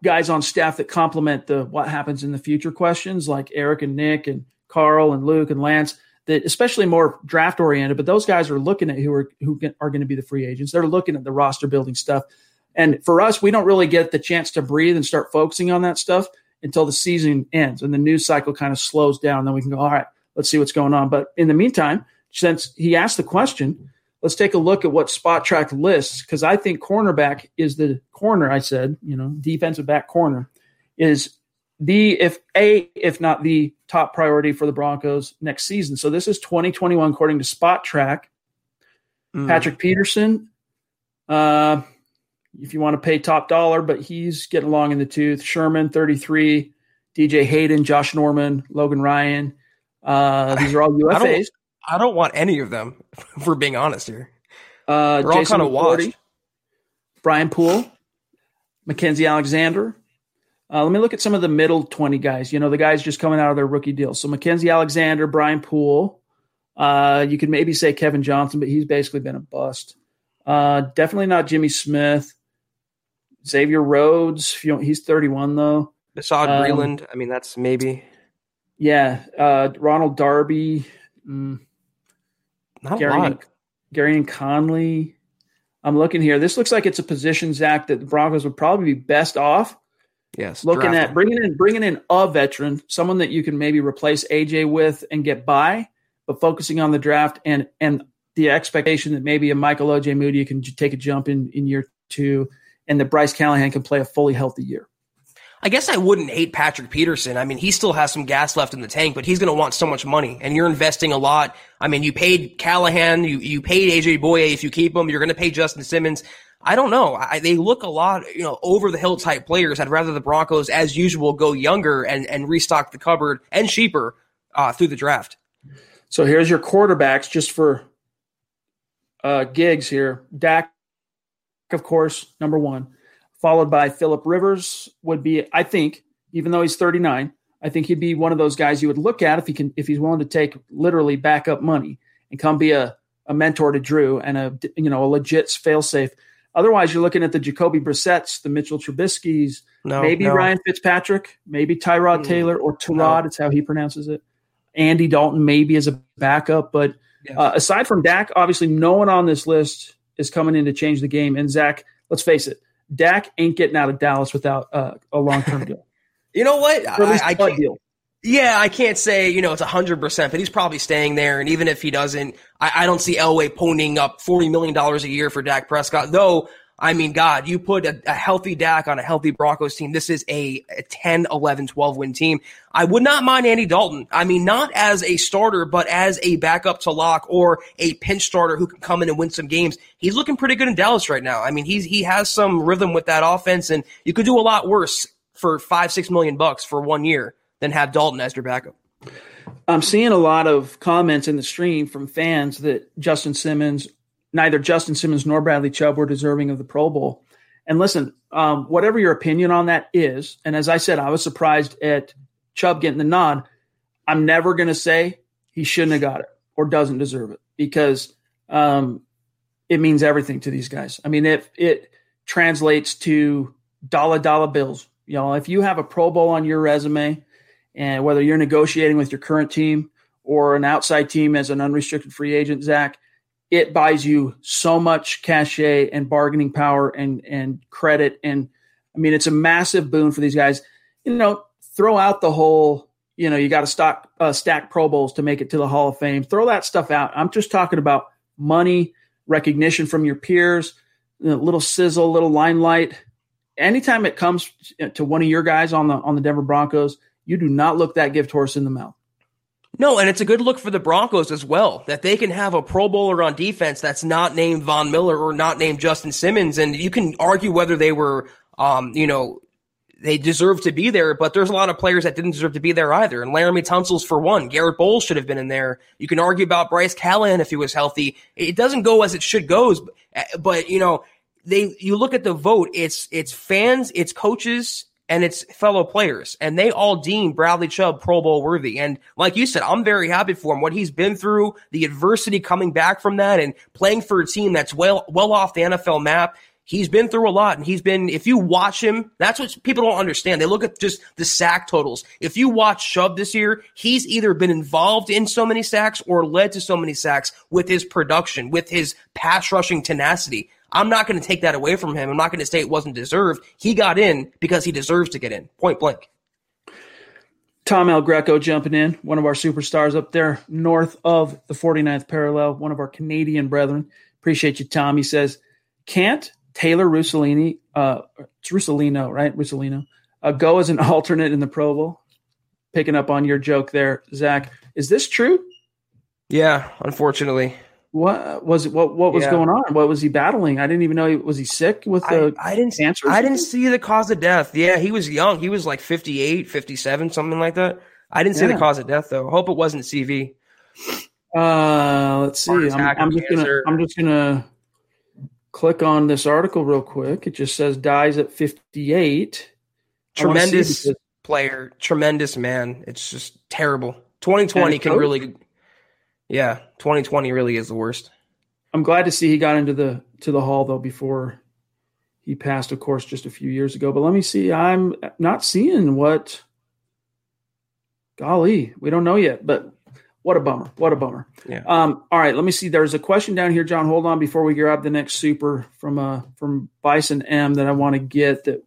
guys on staff that complement the what happens in the future questions, like Eric and Nick and Carl and Luke and Lance, that especially more draft-oriented. But those guys are looking at who are who are going to be the free agents. They're looking at the roster-building stuff. And for us, we don't really get the chance to breathe and start focusing on that stuff until the season ends and the news cycle kind of slows down. Then we can go, all right, let's see what's going on. But in the meantime, since he asked the question, let's take a look at what Spot Track lists, because I think cornerback is the corner. I said, you know, defensive back corner is the, if a, if not the top priority for the Broncos next season. So this is twenty twenty-one, according to Spot Track. Mm. Patrick Peterson, uh, if you want to pay top dollar, but he's getting along in the tooth. Sherman, thirty-three, D J Hayden, Josh Norman, Logan Ryan. Uh, these are all U F As. I don't, I don't want any of them, if we're being honest here. Uh, They're Jason all kind McCourty, of washed. Brian Poole, Mackenzie Alexander. Uh, let me look at some of the middle twenty guys. You know, the guys just coming out of their rookie deal. So Mackenzie Alexander, Brian Poole. Uh, you could maybe say Kevin Johnson, but he's basically been a bust. Uh, definitely not Jimmy Smith. Xavier Rhodes, if you don't, he's thirty-one, though. Basad um, Breeland, I mean, that's maybe. Yeah, uh, Ronald Darby. Mm, Not Gary, a lot. Gary and Conley. I'm looking here. This looks like it's a position, Zach, that the Broncos would probably be best off. Yes. Looking at bringing in, bringing in a veteran, someone that you can maybe replace A J with and get by, but focusing on the draft and, and the expectation that maybe a Michael O J. Moody can take a jump in, in year two. And that Bryce Callahan can play a fully healthy year. I guess I wouldn't hate Patrick Peterson. I mean, he still has some gas left in the tank, but he's going to want so much money, and you're investing a lot. I mean, you paid Callahan, you you paid A J Boye. If you keep him, you're going to pay Justin Simmons. I don't know. I, they look a lot, you know, over the hill type players. I'd rather the Broncos, as usual, go younger and and restock the cupboard and cheaper uh, through the draft. So here's your quarterbacks just for uh, gigs here. Dak, of course, number one, followed by Phillip Rivers would be, I think, even though he's thirty-nine, I think he'd be one of those guys you would look at if he can, if he's willing to take literally backup money and come be a, a mentor to Drew and a, you know, a legit fail-safe. Otherwise, you're looking at the Jacoby Brissett's, the Mitchell Trubiskys, no, maybe no. Ryan Fitzpatrick, maybe Tyrod mm, Taylor or Tyrod, no. It's how he pronounces it. Andy Dalton maybe as a backup. But yes. uh, aside from Dak, obviously no one on this list is coming in to change the game. And Zach, let's face it, Dak ain't getting out of Dallas without uh, a long-term deal. You know what? I, I can't, deal. Yeah, I can't say, you know, it's one hundred percent, but he's probably staying there. And even if he doesn't, I, I don't see Elway ponying up forty million dollars a year for Dak Prescott. Though, I mean, God, you put a, a healthy Dak on a healthy Broncos team. This is a, a ten, eleven, twelve win team. I would not mind Andy Dalton. I mean, not as a starter, but as a backup to Locke or a pinch starter who can come in and win some games. He's looking pretty good in Dallas right now. I mean, he's he has some rhythm with that offense, and you could do a lot worse for five, six million bucks for one year than have Dalton as your backup. I'm seeing a lot of comments in the stream from fans that Justin Simmons, neither Justin Simmons nor Bradley Chubb were deserving of the Pro Bowl. And listen, um, whatever your opinion on that is, and as I said, I was surprised at Chubb getting the nod. I'm never going to say he shouldn't have got it or doesn't deserve it because um, it means everything to these guys. I mean, if it translates to dollar dollar bills, you know, if you have a Pro Bowl on your resume and whether you're negotiating with your current team or an outside team as an unrestricted free agent, Zach, it buys you so much cachet and bargaining power and and credit. And I mean, it's a massive boon for these guys. You know, throw out the whole, you know, you got to stock uh, stack Pro Bowls to make it to the Hall of Fame. Throw that stuff out. I'm just talking about money, recognition from your peers, a little sizzle, a little limelight. Anytime it comes to one of your guys on the on the Denver Broncos, you do not look that gift horse in the mouth. No, and it's a good look for the Broncos as well, that they can have a Pro Bowler on defense that's not named Von Miller or not named Justin Simmons. And you can argue whether they were, um, you know, they deserve to be there, but there's a lot of players that didn't deserve to be there either. And Laramie Tunsil's for one. Garett Bolles should have been in there. You can argue about Bryce Callahan if he was healthy. It doesn't go as it should goes, but, you know, they, you look at the vote, it's, it's fans, it's coaches, and it's fellow players, and they all deem Bradley Chubb Pro Bowl worthy. And like you said, I'm very happy for him. What he's been through, the adversity coming back from that, and playing for a team that's well, well off the N F L map. He's been through a lot, and he's been, if you watch him, that's what people don't understand. They look at just the sack totals. If you watch Chubb this year, he's either been involved in so many sacks or led to so many sacks with his production, with his pass rushing tenacity. I'm not going to take that away from him. I'm not going to say it wasn't deserved. He got in because he deserves to get in, point blank. Tom El Greco jumping in, one of our superstars up there north of the forty-ninth parallel, one of our Canadian brethren. Appreciate you, Tom. He says, can't Taylor Rusolini, uh, it's Rusolino, right? Rusolino, uh, go as an alternate in the Pro Bowl? Picking up on your joke there, Zach. Is this true? Yeah, unfortunately. What was it? What what was yeah. going on? What was he battling? I didn't even know. He, was he sick with the I, I didn't, cancer? I didn't see the cause of death. Yeah, he was young. He was like fifty-eight, fifty-seven, something like that. I didn't yeah. see the cause of death though. Hope it wasn't C V. Uh, let's see. I'm, I'm just cancer. gonna I'm just gonna click on this article real quick. It just says dies at fifty-eight. Tremendous player, tremendous man. It's just terrible. twenty twenty can really. Yeah, twenty twenty really is the worst. I'm glad to see he got into the to the hall, though, before he passed, of course, just a few years ago. But let me see. I'm not seeing what – golly, we don't know yet. But what a bummer. What a bummer. Yeah. Um, all right, let me see. There's a question down here, John. Hold on before we grab the next super from uh, from Bison M that I want to get that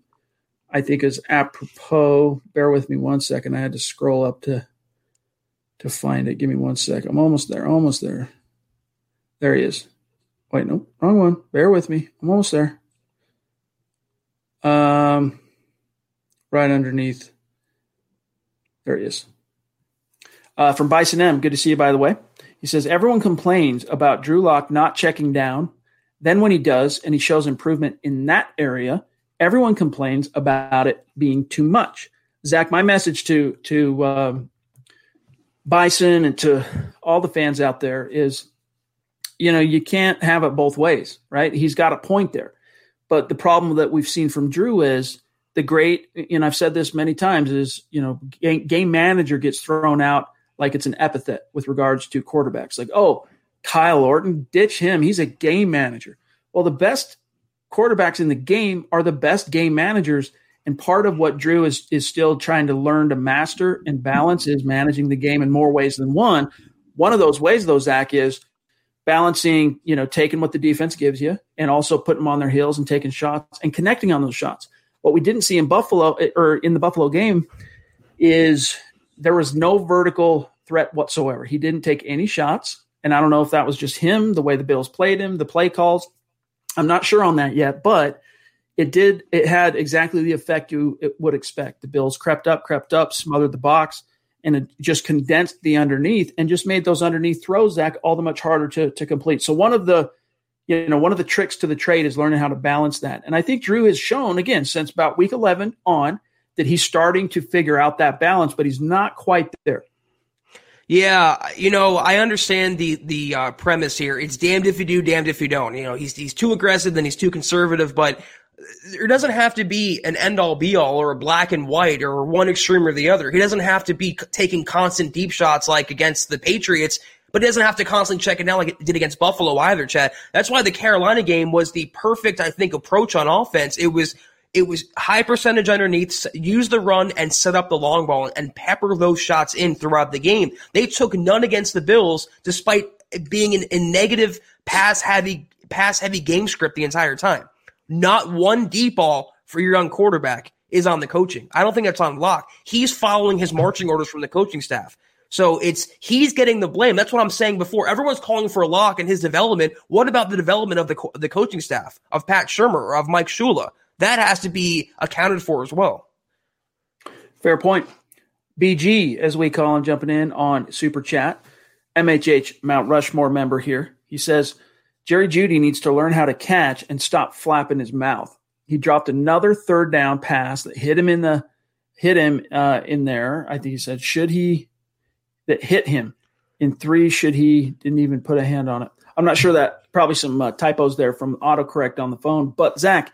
I think is apropos. Bear with me one second. I had to scroll up to – to find it. Give me one sec. I'm almost there. Almost there. There he is. Wait, no, wrong one. Bear with me. I'm almost there. Um, right underneath. There he is. Uh, from Bison M. Good to see you, by the way. He says, everyone complains about Drew Lock not checking down. Then when he does and he shows improvement in that area, everyone complains about it being too much. Zach, my message to, to, um, Bison and to all the fans out there is, you know, you can't have it both ways, right? He's got a point there. But the problem that we've seen from Drew is the great, and I've said this many times, is, you know, game manager gets thrown out like it's an epithet with regards to quarterbacks. Like, oh, Kyle Orton, ditch him. He's a game manager. Well, the best quarterbacks in the game are the best game managers. And part of what Drew is is still trying to learn to master and balance is managing the game in more ways than one. One of those ways, though, Zach, is balancing, you know, taking what the defense gives you and also putting them on their heels and taking shots and connecting on those shots. What we didn't see in Buffalo or in the Buffalo game is there was no vertical threat whatsoever. He didn't take any shots. And I don't know if that was just him, the way the Bills played him, the play calls. I'm not sure on that yet, but It did. It had exactly the effect you it would expect. The Bills crept up, crept up, smothered the box, and it just condensed the underneath and just made those underneath throws, Zach, all the much harder to, to complete. So one of the, you know, one of the tricks to the trade is learning how to balance that. And I think Drew has shown, again, since about week eleven on, that he's starting to figure out that balance, but he's not quite there. Yeah, you know, I understand the the uh, premise here. It's damned if you do, damned if you don't. You know, he's he's too aggressive, then he's too conservative, but there doesn't have to be an end-all be-all or a black and white or one extreme or the other. He doesn't have to be taking constant deep shots like against the Patriots, but he doesn't have to constantly check it down like it did against Buffalo either, Chad. That's why the Carolina game was the perfect, I think, approach on offense. It was it was high percentage underneath, use the run, and set up the long ball and pepper those shots in throughout the game. They took none against the Bills despite – being in a negative pass heavy pass heavy game script the entire time. Not one deep ball for your young quarterback is on the coaching. I don't think that's on Locke. He's following his marching orders from the coaching staff. So it's he's getting the blame. That's what I'm saying before. Everyone's calling for Locke and his development. What about the development of the co- the coaching staff, of Pat Shurmur or of Mike Shula? That has to be accounted for as well. Fair point. B G, as we call him, jumping in on Super Chat. M H H Mount Rushmore member here. He says, Jerry Jeudy needs to learn how to catch and stop flapping his mouth. He dropped another third down pass that hit him in the hit him uh, in there. I think he said, should he that hit him in three? Should he didn't even put a hand on it? I'm not sure that probably some uh, typos there from autocorrect on the phone, but Zach,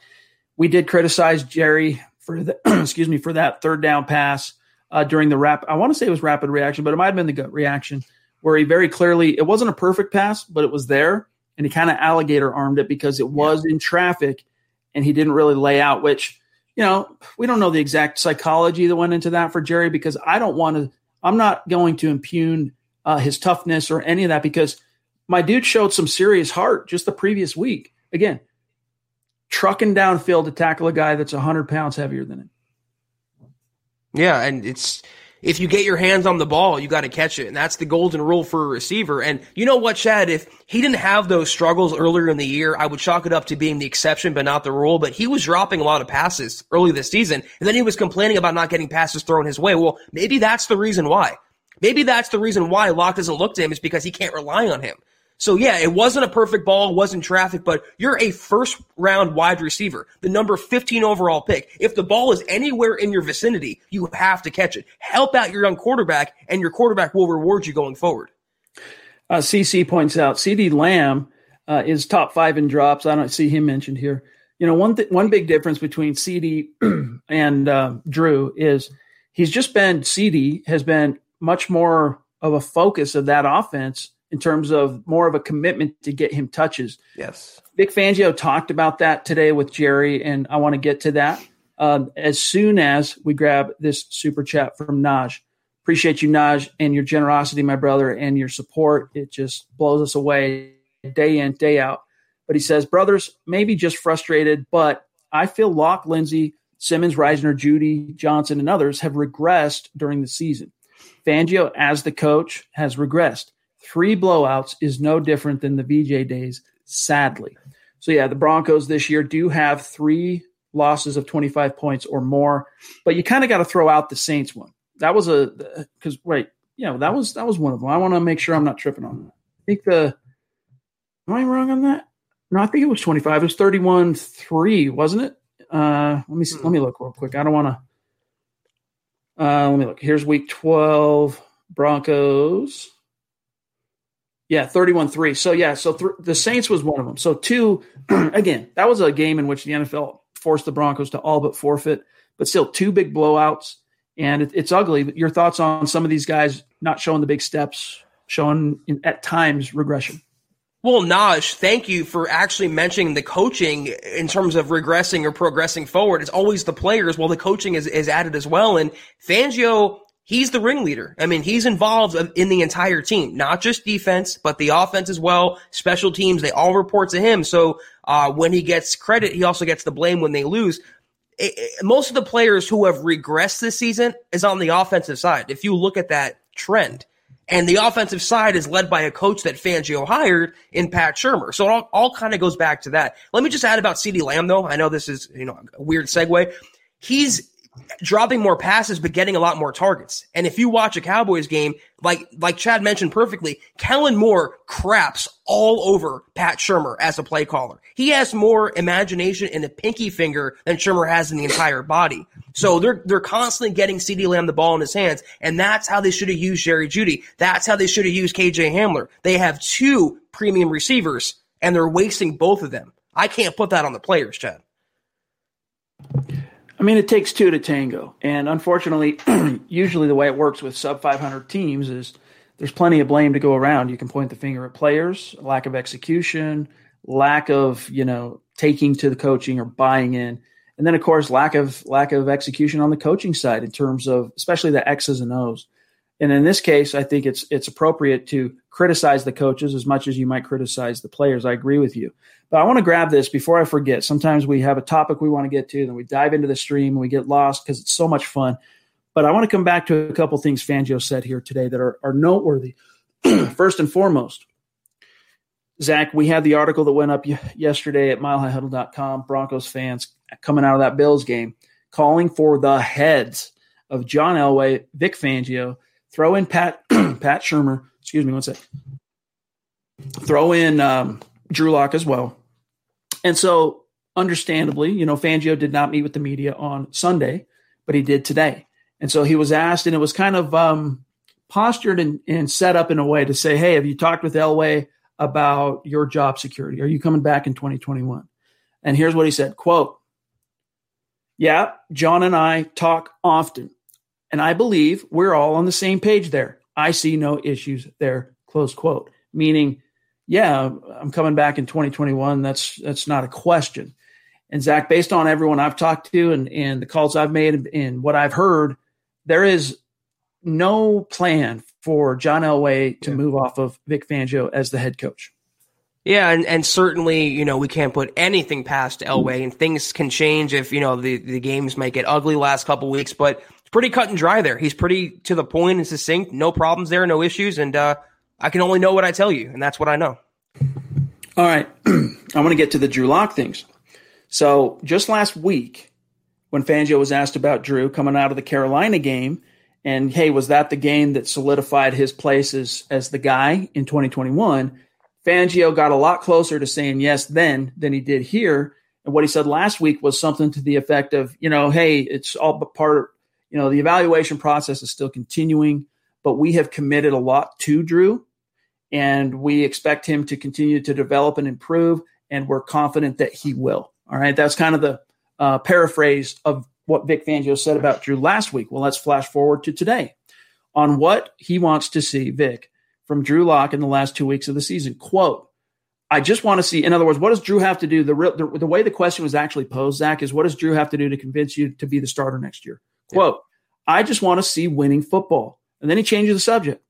we did criticize Jerry for the, excuse me, for that third down pass uh, during the rap. I want to say it was rapid reaction, but it might've been the gut reaction where he very clearly, it wasn't a perfect pass, but it was there. And he kind of alligator armed it because it was in traffic and he didn't really lay out, which, you know, we don't know the exact psychology that went into that for Jerry, because I don't want to, I'm not going to impugn uh, his toughness or any of that, because my dude showed some serious heart just the previous week. Again, trucking downfield to tackle a guy that's one hundred pounds heavier than him. Yeah, and it's if you get your hands on the ball, you got to catch it, and that's the golden rule for a receiver. And you know what, Chad? If he didn't have those struggles earlier in the year, I would chalk it up to being the exception but not the rule, but he was dropping a lot of passes early this season, and then he was complaining about not getting passes thrown his way. Well, maybe that's the reason why. Maybe that's the reason why Locke doesn't look to him, is because he can't rely on him. So, yeah, it wasn't a perfect ball, it wasn't traffic, but you're a first-round wide receiver, the number fifteen overall pick. If the ball is anywhere in your vicinity, you have to catch it. Help out your young quarterback, and your quarterback will reward you going forward. Uh, C C points out, CeeDee Lamb uh, is top five in drops. I don't see him mentioned here. You know, one th- one big difference between CeeDee and uh, Drew is he's just been – CeeDee has been much more of a focus of that offense in terms of more of a commitment to get him touches. Yes. Vic Fangio talked about that today with Jerry, and I want to get to that um, as soon as we grab this super chat from Naj. Appreciate you, Naj, and your generosity, my brother, and your support. It just blows us away day in, day out. But he says, brothers, maybe just frustrated, but I feel Locke, Lindsey, Simmons, Reisner, Jeudy, Johnson, and others have regressed during the season. Fangio, as the coach, has regressed. Three blowouts is no different than the V J days, sadly. So, yeah, the Broncos this year do have three losses of twenty-five points or more, but you kind of got to throw out the Saints one. That was a – because, wait, you know, that was that was one of them. I want to make sure I'm not tripping on that. I think the – am I wrong on that? No, I think it was twenty-five. It was thirty-one three, wasn't it? Uh, let me see. Let me look real quick. I don't want to uh, – let me look. Here's week twelve, Broncos – yeah, thirty-one three. So, yeah, so th- the Saints was one of them. So, two, again, that was a game in which the N F L forced the Broncos to all but forfeit, but still two big blowouts, and it, it's ugly. But your thoughts on some of these guys not showing the big steps, showing in, at times regression? Well, Naj, thank you for actually mentioning the coaching in terms of regressing or progressing forward. It's always the players, while the coaching is, is added as well. And Fangio – he's the ringleader. I mean, he's involved in the entire team, not just defense, but the offense as well, special teams. They all report to him. So uh, when he gets credit, he also gets the blame when they lose. It, it, most of the players who have regressed this season is on the offensive side. If you look at that trend, and the offensive side is led by a coach that Fangio hired in Pat Shurmur. So it all, all kind of goes back to that. Let me just add about CeeDee Lamb, though. I know this is, you know, a weird segue. He's dropping more passes, but getting a lot more targets. And if you watch a Cowboys game, like like Chad mentioned perfectly, Kellen Moore craps all over Pat Shurmur as a play caller. He has more imagination in a pinky finger than Shurmur has in the entire body. So they're they're constantly getting CeeDee Lamb the ball in his hands, and that's how they should have used Jerry Jeudy. That's how they should have used K J Hamler. They have two premium receivers, and they're wasting both of them. I can't put that on the players, Chad. I mean, it takes two to tango, and unfortunately, usually the way it works with sub five hundred teams is there's plenty of blame to go around. You can point the finger at players, lack of execution, lack of, you know, taking to the coaching or buying in, and then, of course, lack of lack of execution on the coaching side in terms of especially the X's and O's. And in this case, I think it's it's appropriate to criticize the coaches as much as you might criticize the players. I agree with you. But I want to grab this before I forget. Sometimes we have a topic we want to get to, then we dive into the stream and we get lost because it's so much fun. But I want to come back to a couple things Fangio said here today that are, are noteworthy. First and foremost, Zach, we had the article that went up yesterday at mile high huddle dot com, Broncos fans coming out of that Bills game, calling for the heads of John Elway, Vic Fangio, throw in Pat Pat Shermer, excuse me, one sec. Throw in um, Drew Lock as well. And so, understandably, you know, Fangio did not meet with the media on Sunday, but he did today. And so he was asked, and it was kind of um, postured and, and set up in a way to say, hey, have you talked with Elway about your job security? Are you coming back in twenty twenty-one? And here's what he said, quote, yeah, John and I talk often, and I believe we're all on the same page there. I see no issues there, close quote. Meaning, yeah, I'm coming back in twenty twenty-one. That's that's not a question. And Zach, based on everyone I've talked to and, and the calls I've made and, and what I've heard, there is no plan for John Elway to move off of Vic Fangio as the head coach. Yeah, and, and certainly, you know, we can't put anything past Elway, and things can change if, you know, the, the games might get ugly last couple weeks, but it's pretty cut and dry there. He's pretty to the point and succinct, no problems there, no issues, and uh, I can only know what I tell you, and that's what I know. All right, I want to get to the Drew Lock things. So just last week when Fangio was asked about Drew coming out of the Carolina game, and, hey, was that the game that solidified his place as, as the guy in twenty twenty-one? Fangio got a lot closer to saying yes then than he did here. And what he said last week was something to the effect of, you know, hey, it's all but part of, you know, the evaluation process is still continuing, but we have committed a lot to Drew, and we expect him to continue to develop and improve, and we're confident that he will. All right, that's kind of the uh, paraphrase of what Vic Fangio said about Drew last week. Well, let's flash forward to today on what he wants to see, Vic, from Drew Lock in the last two weeks of the season. Quote, I just want to see, in other words, what does Drew have to do? The, real, the the way the question was actually posed, Zach, is what does Drew have to do to convince you to be the starter next year? Quote, yeah. I just want to see winning football. And then he changes the subject.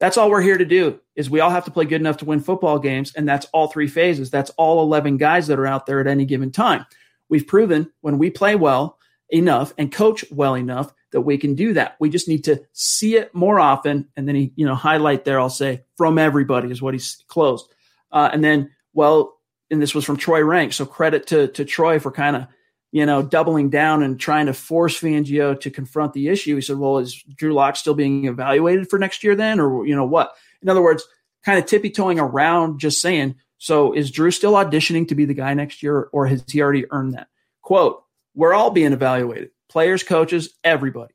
That's all we're here to do, is we all have to play good enough to win football games, and that's all three phases. That's all eleven guys that are out there at any given time. We've proven when we play well enough and coach well enough that we can do that. We just need to see it more often. And then he, you know, highlight there, I'll say, from everybody is what he's closed. Uh, and then, well, and this was from Troy Rank. So credit to to Troy for kind of, you know, doubling down and trying to force Fangio to confront the issue. He said, well, is Drew Lock still being evaluated for next year then? Or, you know, what? In other words, kind of tippy-toeing around just saying, so is Drew still auditioning to be the guy next year, or has he already earned that? Quote, we're all being evaluated, players, coaches, everybody.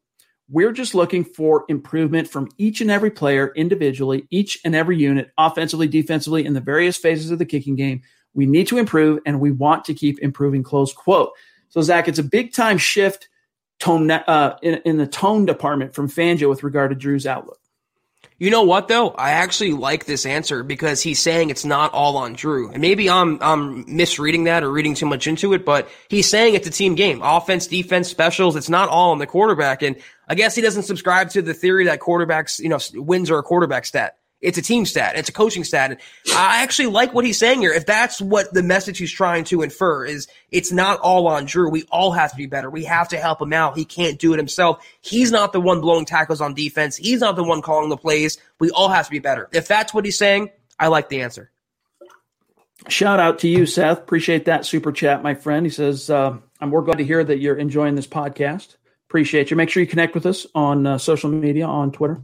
We're just looking for improvement from each and every player individually, each and every unit, offensively, defensively, in the various phases of the kicking game. We need to improve, and we want to keep improving, close quote. So, Zach, it's a big-time shift tone, uh, in, in the tone department from Fangio with regard to Drew's outlook. You know what, though? I actually like this answer because he's saying it's not all on Drew. And maybe I'm I'm misreading that or reading too much into it, but he's saying it's a team game. Offense, defense, specials, it's not all on the quarterback. And I guess he doesn't subscribe to the theory that quarterbacks, you know, wins are a quarterback stat. It's a team stat. It's a coaching stat. And I actually like what he's saying here. If that's what the message he's trying to infer is, it's not all on Drew. We all have to be better. We have to help him out. He can't do it himself. He's not the one blowing tackles on defense. He's not the one calling the plays. We all have to be better. If that's what he's saying, I like the answer. Shout out to you, Seth. Appreciate that super chat, my friend. He says, uh, I'm we're glad to hear that you're enjoying this podcast. Appreciate you. Make sure you connect with us on uh, social media, on Twitter.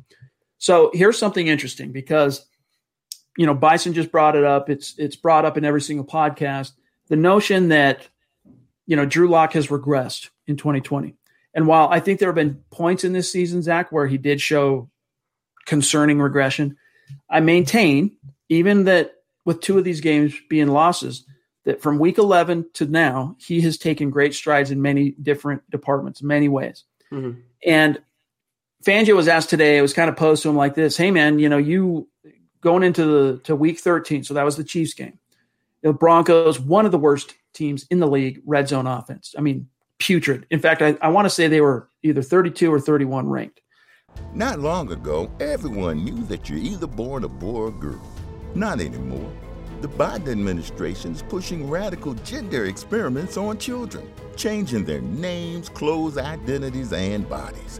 So here's something interesting because, you know, Bison just brought it up. It's it's brought up in every single podcast. The notion that, you know, Drew Lock has regressed in twenty twenty. And while I think there have been points in this season, Zach, where he did show concerning regression, I maintain, even that with two of these games being losses, that from week eleven to now, he has taken great strides in many different departments, many ways. Mm-hmm. And Fangio was asked today, it was kind of posed to him like this. Hey, man, you know, you going into the to week thirteen, so that was the Chiefs game. The Broncos, one of the worst teams in the league, red zone offense. I mean, putrid. In fact, I, I want to say they were either thirty-two or thirty-one ranked. Not long ago, everyone knew that you're either born a boy or a girl. Not anymore. The Biden administration is pushing radical gender experiments on children, changing their names, clothes, identities, and bodies.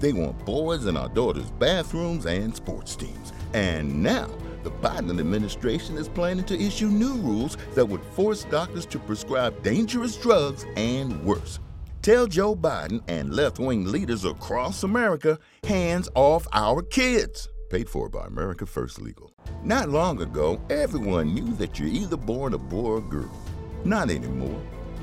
They want boys in our daughters' bathrooms and sports teams. And now, the Biden administration is planning to issue new rules that would force doctors to prescribe dangerous drugs and worse. Tell Joe Biden and left-wing leaders across America, hands off our kids. Paid for by America First Legal. Not long ago, everyone knew that you're either born a boy or a girl. Not anymore.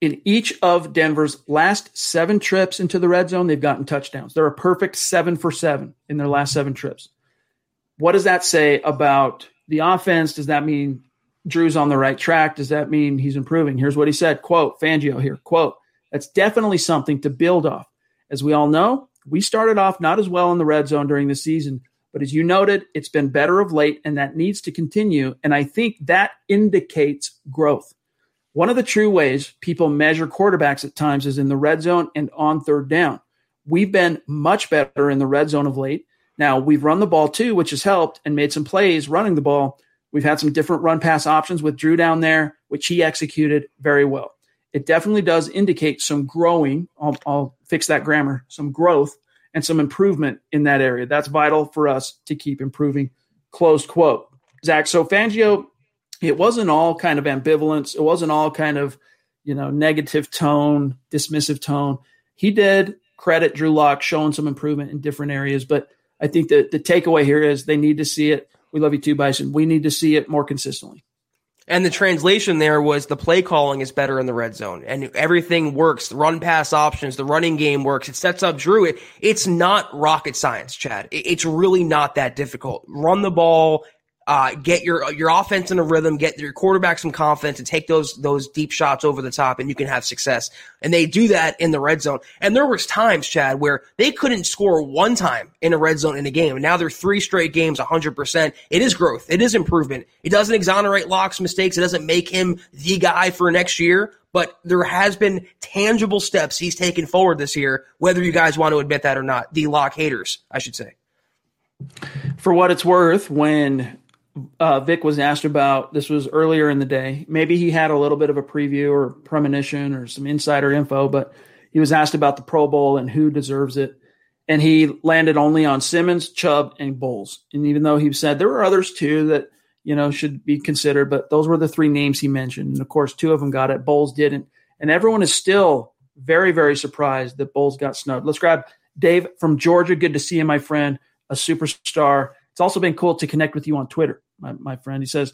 in each of Denver's last seven trips into the red zone, they've gotten touchdowns. They're a perfect seven for seven in their last seven trips. What does that say about the offense? Does that mean Drew's on the right track? Does that mean he's improving? Here's what he said, quote, Fangio here, quote, that's definitely something to build off. As we all know, we started off not as well in the red zone during the season, but as you noted, it's been better of late, and that needs to continue, and I think that indicates growth. One of the true ways people measure quarterbacks at times is in the red zone and on third down. We've been much better in the red zone of late. Now, we've run the ball too, which has helped, and made some plays running the ball. We've had some different run-pass options with Drew down there, which he executed very well. It definitely does indicate some growing, I'll, I'll fix that grammar, some growth and some improvement in that area. That's vital for us to keep improving, close quote. Zach, so Fangio, it wasn't all kind of ambivalence. It wasn't all kind of, you know, negative tone, dismissive tone. He did credit Drew Lock showing some improvement in different areas, but I think that the takeaway here is they need to see it. We love you too, Bison. We need to see it more consistently. And the translation there was the play calling is better in the red zone and everything works. The run pass options, the running game works. It sets up Drew. It, it's not rocket science, Chad. It, it's really not that difficult. Run the ball, uh, get your, your offense in a rhythm, get your quarterback some confidence and take those, those deep shots over the top and you can have success. And they do that in the red zone. And there was times, Chad, where they couldn't score one time in a red zone in a game. And now they're three straight games, one hundred percent. It is growth. It is improvement. It doesn't exonerate Locke's mistakes. It doesn't make him the guy for next year. But there has been tangible steps he's taken forward this year, whether you guys want to admit that or not. The Locke haters, I should say. For what it's worth, when uh, Vic was asked about, this was earlier in the day, maybe he had a little bit of a preview or premonition or some insider info, but he was asked about the Pro Bowl and who deserves it. And he landed only on Simmons, Chubb, and Bolles. And even though he said there were others too that, you know, should be considered, but those were the three names he mentioned. And of course, two of them got it. Bolles didn't. And everyone is still very, very surprised that Bolles got snubbed. Let's grab Dave from Georgia. Good to see you, my friend, a superstar. It's also been cool to connect with you on Twitter, my, my friend. He says,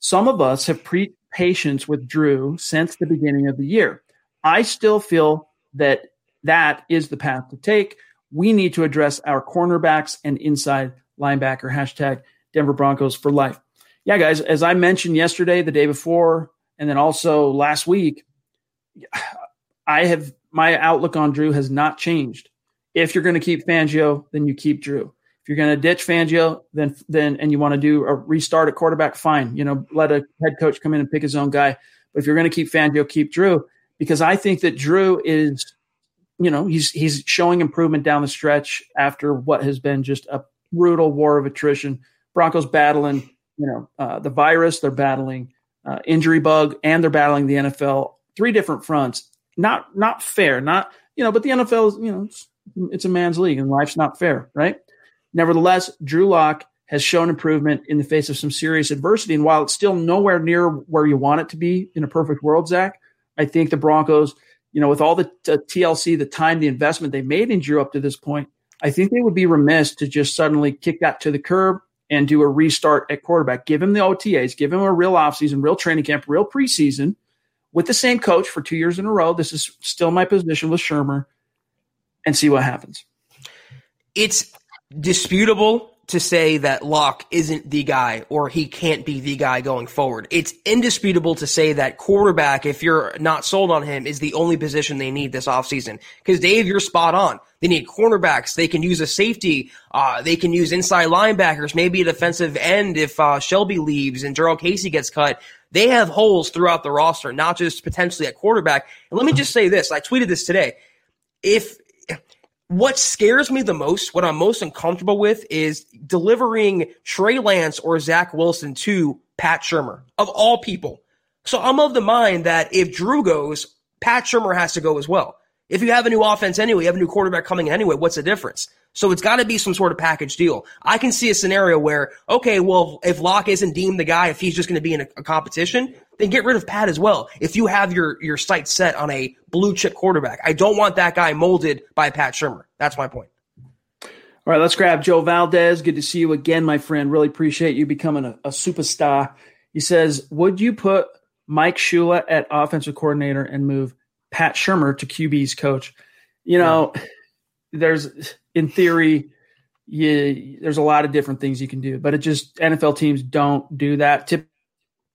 some of us have preached patience with Drew since the beginning of the year. I still feel that that is the path to take. We need to address our cornerbacks and inside linebacker, hashtag Denver Broncos for life. Yeah, guys, as I mentioned yesterday, the day before, and then also last week, I have my outlook on Drew has not changed. If you're going to keep Fangio, then you keep Drew. If you're going to ditch Fangio, then then and you want to do a restart at quarterback, fine. You know, let a head coach come in and pick his own guy. But if you're going to keep Fangio, keep Drew, because I think that Drew is, you know, he's he's showing improvement down the stretch after what has been just a brutal war of attrition. Broncos battling, you know, uh, the virus. They're battling uh, injury bug, and they're battling the N F L. Three different fronts. Not not fair. Not you know, but the N F L is, you know, it's, it's a man's league, and life's not fair, right? Nevertheless, Drew Lock has shown improvement in the face of some serious adversity. And while it's still nowhere near where you want it to be in a perfect world, Zach, I think the Broncos, you know, with all the t- TLC, the time, the investment they made in Drew up to this point, I think they would be remiss to just suddenly kick that to the curb and do a restart at quarterback. Give him the O T As, give him a real offseason, real training camp, real preseason with the same coach for two years in a row. This is still my position with Shermer, and see what happens. It's disputable to say that Locke isn't the guy, or he can't be the guy going forward. It's indisputable to say that quarterback, if you're not sold on him, is the only position they need this offseason. Because, Dave, you're spot on. They need cornerbacks. They can use a safety. Uh, they can use inside linebackers, maybe a defensive end if uh, Shelby leaves and Jarrell Casey gets cut. They have holes throughout the roster, not just potentially at quarterback. And let me just say this. I tweeted this today. If – What scares me the most, what I'm most uncomfortable with, is delivering Trey Lance or Zach Wilson to Pat Shermer, of all people. So I'm of the mind that if Drew goes, Pat Shermer has to go as well. If you have a new offense anyway, you have a new quarterback coming in anyway, what's the difference? So it's got to be some sort of package deal. I can see a scenario where, okay, well, if Locke isn't deemed the guy, if he's just going to be in a, a competition, then get rid of Pat as well. If you have your, your sights set on a blue chip quarterback, I don't want that guy molded by Pat Shermer. That's my point. All right, let's grab Joe Valdez. Good to see you again, my friend. Really appreciate you becoming a, a superstar. He says, would you put Mike Shula at offensive coordinator and move Pat Shermer to Q B's coach? You know, yeah. there's in theory, you, there's a lot of different things you can do, but it just N F L teams don't do that. Typically,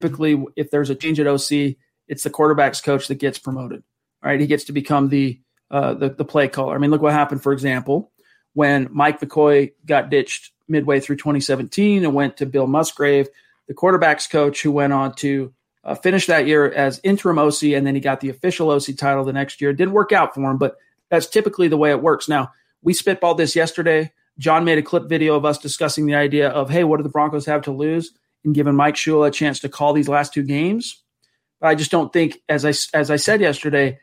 Typically, if there's a change at O C, it's the quarterback's coach that gets promoted. All right, he gets to become the, uh, the the play caller. I mean, look what happened, for example, when Mike McCoy got ditched midway through twenty seventeen and went to Bill Musgrave, the quarterback's coach, who went on to uh, finish that year as interim O C, and then he got the official O C title the next year. It didn't work out for him, but that's typically the way it works. Now, we spitballed this yesterday. John made a clip video of us discussing the idea of, hey, what do the Broncos have to lose? And giving Mike Shula a chance to call these last two games. But I just don't think, as I, as I said yesterday,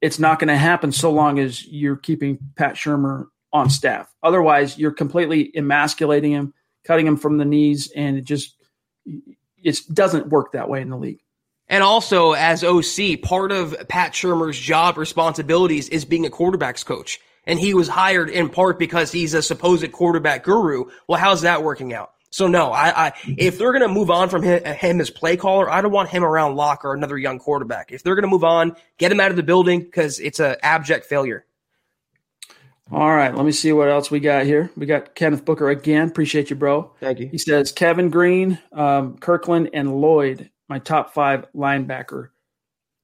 it's not going to happen so long as you're keeping Pat Shermer on staff. Otherwise, you're completely emasculating him, cutting him from the knees, and it just it doesn't work that way in the league. And also, as O C, part of Pat Shermer's job responsibilities is being a quarterback's coach. And he was hired in part because he's a supposed quarterback guru. Well, how's that working out? So, no, I, I if they're going to move on from him, him as play caller, I don't want him around Locke or another young quarterback. If they're going to move on, get him out of the building because it's an abject failure. All right, let me see what else we got here. We got Kenneth Booker again. Appreciate you, bro. Thank you. He says, Kevin Green, um, Kirkland, and Lloyd, my top five linebacker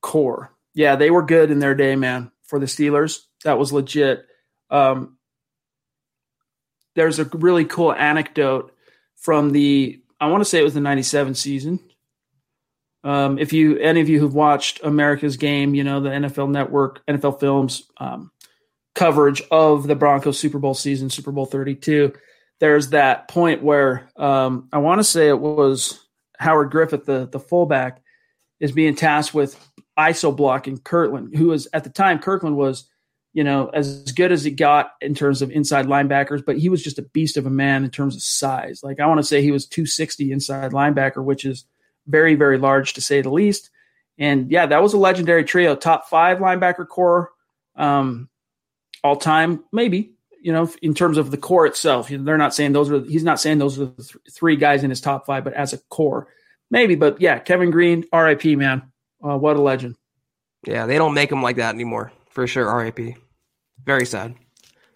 core. Yeah, they were good in their day, man, for the Steelers. That was legit. Um, there's a really cool anecdote from the, I want to say it was the ninety-seven season. Um, if you, any of you who've watched America's Game, you know, the N F L Network, N F L Films um, coverage of the Broncos Super Bowl season, Super Bowl thirty-two, there's that point where um, I want to say it was Howard Griffith, the, the fullback, is being tasked with I S O blocking Kirkland, who was, at the time, Kirkland was, you know, as good as he got in terms of inside linebackers, but he was just a beast of a man in terms of size. Like, I want to say he was two sixty inside linebacker, which is very, very large to say the least. And yeah, that was a legendary trio, top five linebacker core um, all time, maybe, you know, in terms of the core itself. They're not saying those are, he's not saying those are the th- three guys in his top five, but as a core, maybe. But yeah, Kevin Green, R I P, man. Uh, what a legend. Yeah, they don't make him like that anymore. For sure, R I P. Very sad.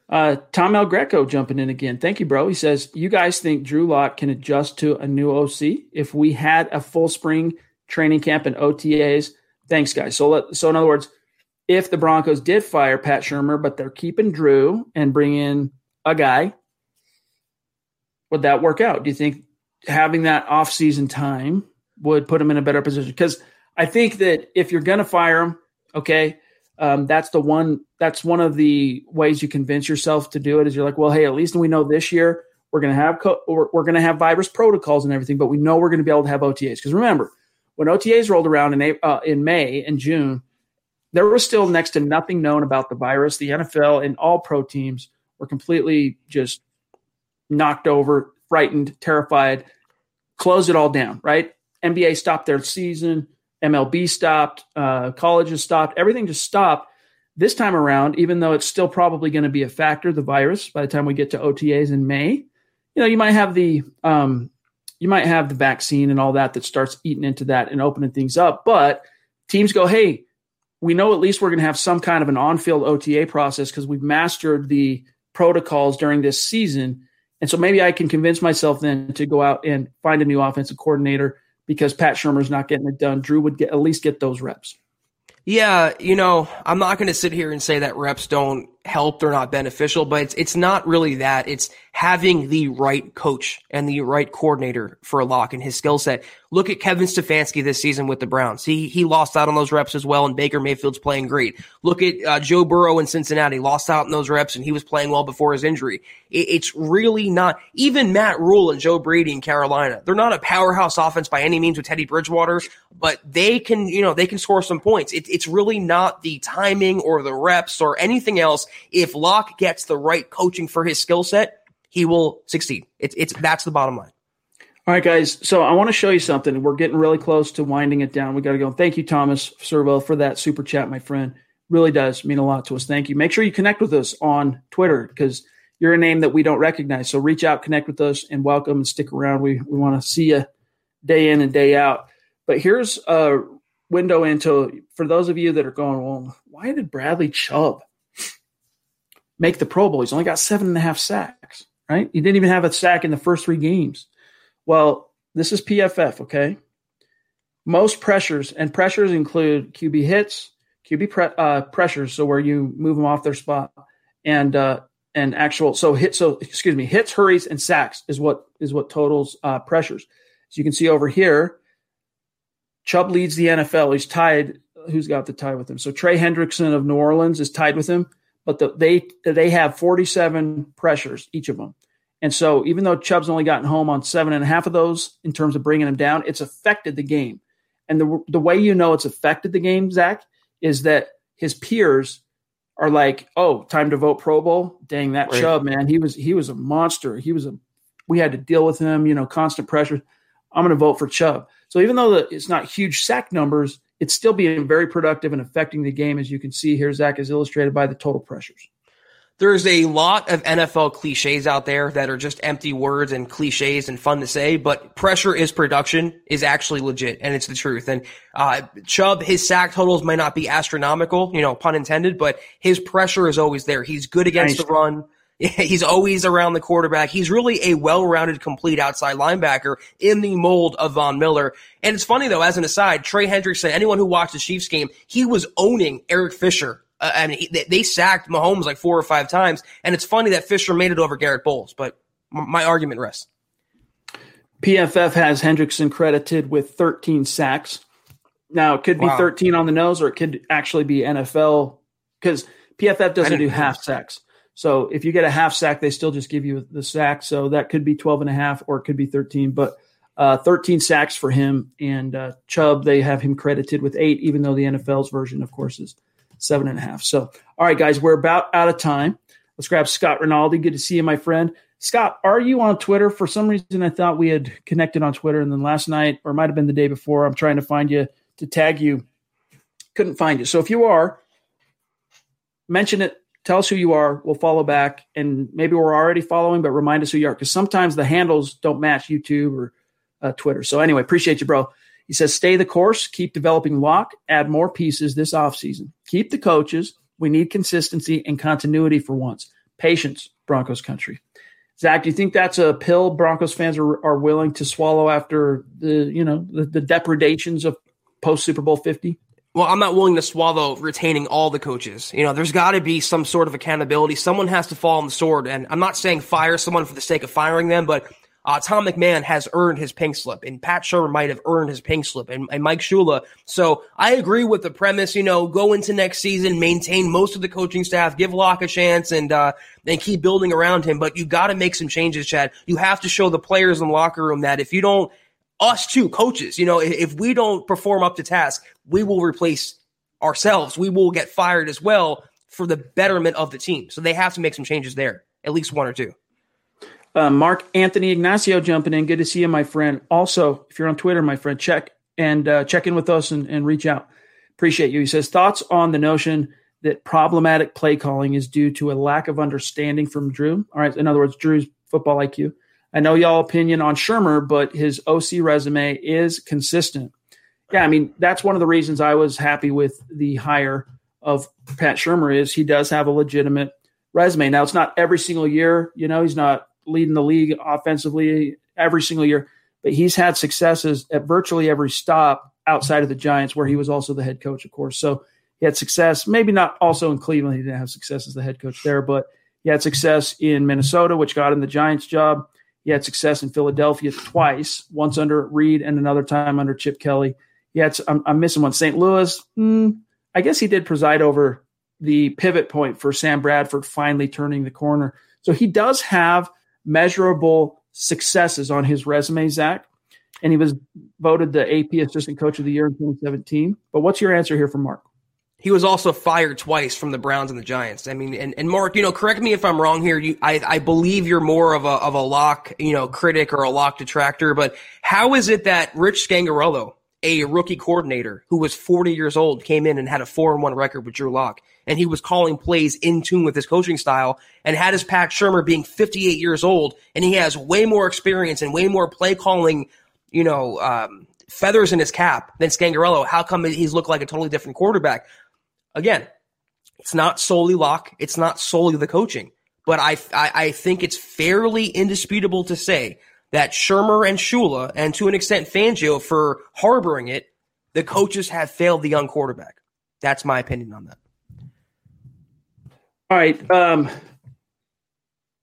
Uh, Tom El Greco jumping in again. Thank you, bro. He says, you guys think Drew Lock can adjust to a new O C if we had a full spring training camp and O T As? Thanks, guys. So, let, so in other words, if the Broncos did fire Pat Shermer, but they're keeping Drew and bring in a guy, would that work out? Do you think having that off-season time would put him in a better position? Because I think that if you're going to fire him, okay, um, that's the one. That's one of the ways you convince yourself to do it. Is you're like, well, hey, at least we know this year we're going to have co- we're, we're going to have virus protocols and everything, but we know we're going to be able to have O T As. Because remember, when O T As rolled around in uh, in May and June, there was still next to nothing known about the virus. The N F L and all pro teams were completely just knocked over, frightened, terrified, closed it all down, right? N B A stopped their season, M L B stopped, uh, colleges stopped, everything just stopped. This time around, even though it's still probably going to be a factor, the virus, by the time we get to O T As in May, you know, you might have the um, you might have the vaccine and all that that starts eating into that and opening things up. But teams go, hey, we know at least we're going to have some kind of an on-field O T A process because we've mastered the protocols during this season. And so maybe I can convince myself then to go out and find a new offensive coordinator because Pat Shurmur's not getting it done. Drew would get, at least get those reps. Yeah, you know, I'm not going to sit here and say that reps don't help, they're not beneficial, but it's it's not really that. It's having the right coach and the right coordinator for Locke and his skill set. Look at Kevin Stefanski this season with the Browns. He he lost out on those reps as well, and Baker Mayfield's playing great. Look at uh, Joe Burrow in Cincinnati, lost out on those reps, and he was playing well before his injury. It, it's really not – even Matt Rule and Joe Brady in Carolina, they're not a powerhouse offense by any means with Teddy Bridgewater, but they can, you know, they can score some points. It, it's really not the timing or the reps or anything else. If Locke gets the right coaching for his skill set, he will succeed. It's it's that's the bottom line. All right, guys. So I want to show you something. We're getting really close to winding it down. We got to go. Thank you, Thomas Servo, for that super chat, my friend. Really does mean a lot to us. Thank you. Make sure you connect with us on Twitter because you're a name that we don't recognize. So reach out, connect with us, and welcome and stick around. We we want to see you day in and day out. But here's a window into for those of you that are going, well, why did Bradley Chubb make the Pro Bowl? He's only got seven and a half sacks, right? He didn't even have a sack in the first three games. Well, this is P F F, okay? Most pressures, and pressures include Q B hits, Q B pre, uh, pressures, so where you move them off their spot, and uh, and actual so hit so excuse me hits, hurries, and sacks is what is what totals uh, pressures. As you can see over here, Chubb leads the N F L. He's tied. Who's got the tie with him? So Trey Hendrickson of New Orleans is tied with him. But the, they they have forty-seven pressures, each of them. And so even though Chubb's only gotten home on seven and a half of those in terms of bringing him down, it's affected the game. And the the way you know it's affected the game, Zach, is that his peers are like, oh, time to vote Pro Bowl? Dang, that right. Chubb, man, he was he was a monster. He was a we had to deal with him, you know, constant pressure. I'm going to vote for Chubb. So even though the, it's not huge sack numbers, it's still being very productive and affecting the game, as you can see here, Zach, is illustrated by the total pressures. There's a lot of N F L cliches out there that are just empty words and cliches and fun to say, but pressure is production is actually legit, and it's the truth. And uh, Chubb, his sack totals might not be astronomical, you know, pun intended, but his pressure is always there. He's good against nice. the run. He's always around the quarterback. He's really a well-rounded, complete outside linebacker in the mold of Von Miller. And it's funny, though, as an aside, Trey Hendrickson, anyone who watched the Chiefs game, he was owning Eric Fisher. Uh, I mean, he, they sacked Mahomes like four or five times. And it's funny that Fisher made it over Garett Bolles, but m- my argument rests. P F F has Hendrickson credited with thirteen sacks. Now, it could be wow. thirteen on the nose, or it could actually be N F L, because P F F doesn't do half sacks. So if you get a half sack, they still just give you the sack. So that could be twelve and a half, or it could be thirteen, but uh, thirteen sacks for him. And uh, Chubb, they have him credited with eight, even though the N F L's version, of course, is seven and a half. So, all right, guys, we're about out of time. Let's grab Scott Rinaldi. Good to see you, my friend. Scott, are you on Twitter? For some reason, I thought we had connected on Twitter. And then last night, or it might have been the day before, I'm trying to find you to tag you. Couldn't find you. So if you are, mention it. Tell us who you are. We'll follow back, and maybe we're already following, but remind us who you are, because sometimes the handles don't match YouTube or uh, Twitter. So anyway, appreciate you, bro. He says, stay the course, keep developing Locke, add more pieces this offseason. Keep the coaches. We need consistency and continuity for once. Patience, Broncos country. Zach, do you think that's a pill Broncos fans are, are willing to swallow after the, you know, the, the depredations of post-Super Bowl fifty? Well, I'm not willing to swallow retaining all the coaches. You know, there's got to be some sort of accountability. Someone has to fall on the sword. And I'm not saying fire someone for the sake of firing them, but Uh, Tom McMahon has earned his pink slip, and Pat Shermer might have earned his pink slip, and, and Mike Shula. So I agree with the premise, you know, go into next season, maintain most of the coaching staff, give Locke a chance, and uh, and keep building around him. But you got to make some changes, Chad. You have to show the players in the locker room that if you don't, us too, coaches, you know, if, if we don't perform up to task, we will replace ourselves. We will get fired as well for the betterment of the team. So they have to make some changes there, at least one or two. Uh, Mark Anthony Ignacio jumping in. Good to see you, my friend. Also, if you're on Twitter, my friend, check and uh, check in with us and, and reach out. Appreciate you. He says, thoughts on the notion that problematic play calling is due to a lack of understanding from Drew. All right. In other words, Drew's football I Q. I know y'all opinion on Shermer, but his O C resume is consistent. Yeah. I mean, that's one of the reasons I was happy with the hire of Pat Shermer is he does have a legitimate resume. Now it's not every single year, you know, he's not leading the league offensively every single year, but he's had successes at virtually every stop outside of the Giants, where he was also the head coach, of course. So he had success, maybe not also in Cleveland. He didn't have success as the head coach there, but he had success in Minnesota, which got him the Giants job. He had success in Philadelphia twice, once under Reed and another time under Chip Kelly. He had, I'm, I'm missing one. Saint Louis. Hmm, I guess he did preside over the pivot point for Sam Bradford finally turning the corner. So he does have measurable successes on his resume, Zach, and he was voted the A P Assistant Coach of the Year in twenty seventeen. But what's your answer here from Mark? He was also fired twice from the Browns and the Giants. I mean, and, and Mark, you know, correct me if I'm wrong here. You, I, I believe you're more of a of a Locke, you know, critic or a Locke detractor. But how is it that Rich Scangarello, a rookie coordinator who was forty years old, came in and had a four and one record with Drew Locke, and he was calling plays in tune with his coaching style, and had his Pat Shermer being fifty-eight years old, and he has way more experience and way more play calling, you know, um, feathers in his cap than Scangarello? How come he's looked like a totally different quarterback? Again, it's not solely Locke, it's not solely the coaching, but I I, I think it's fairly indisputable to say that Shermer and Shula, and to an extent Fangio, for harboring it, the coaches have failed the young quarterback. That's my opinion on that. All right. Um,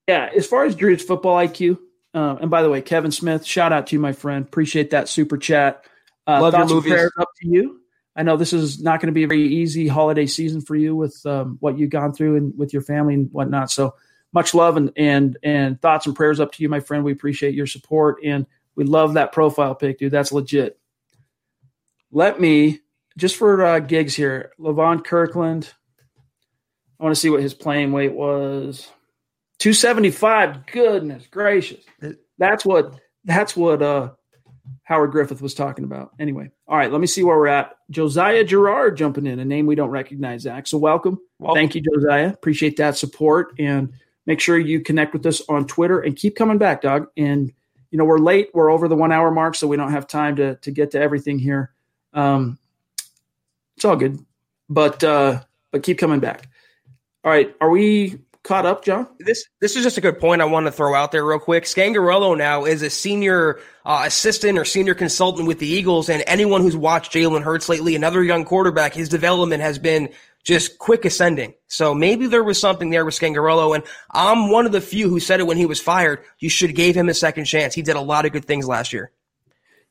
yeah, as far as Drew's football I Q, uh, and by the way, Kevin Smith, shout out to you, my friend. Appreciate that super chat. Uh, Love your movies. Prayers up to you. I know this is not going to be a very easy holiday season for you with um, what you've gone through and with your family and whatnot. So much love and, and and thoughts and prayers up to you, my friend. We appreciate your support, and we love that profile pic, dude. That's legit. Let me, just for uh, gigs here, Levon Kirkland, I want to see what his playing weight was. two seventy-five, goodness gracious. That's what that's what uh, Howard Griffith was talking about. Anyway, all right, let me see where we're at. Josiah Girard jumping in, a name we don't recognize, Zach. So welcome. welcome. Thank you, Josiah. Appreciate that support, and make sure you connect with us on Twitter and keep coming back, dog. And, you know, we're late. We're over the one-hour mark, so we don't have time to to get to everything here. Um, it's all good, but uh, but keep coming back. All right, are we caught up, John? This this is just a good point I want to throw out there real quick. Scangarello now is a senior uh, assistant or senior consultant with the Eagles, and anyone who's watched Jalen Hurts lately, another young quarterback, his development has been – just quick ascending. So maybe there was something there with Scangarello, and I'm one of the few who said it when he was fired. You should have gave him a second chance. He did a lot of good things last year.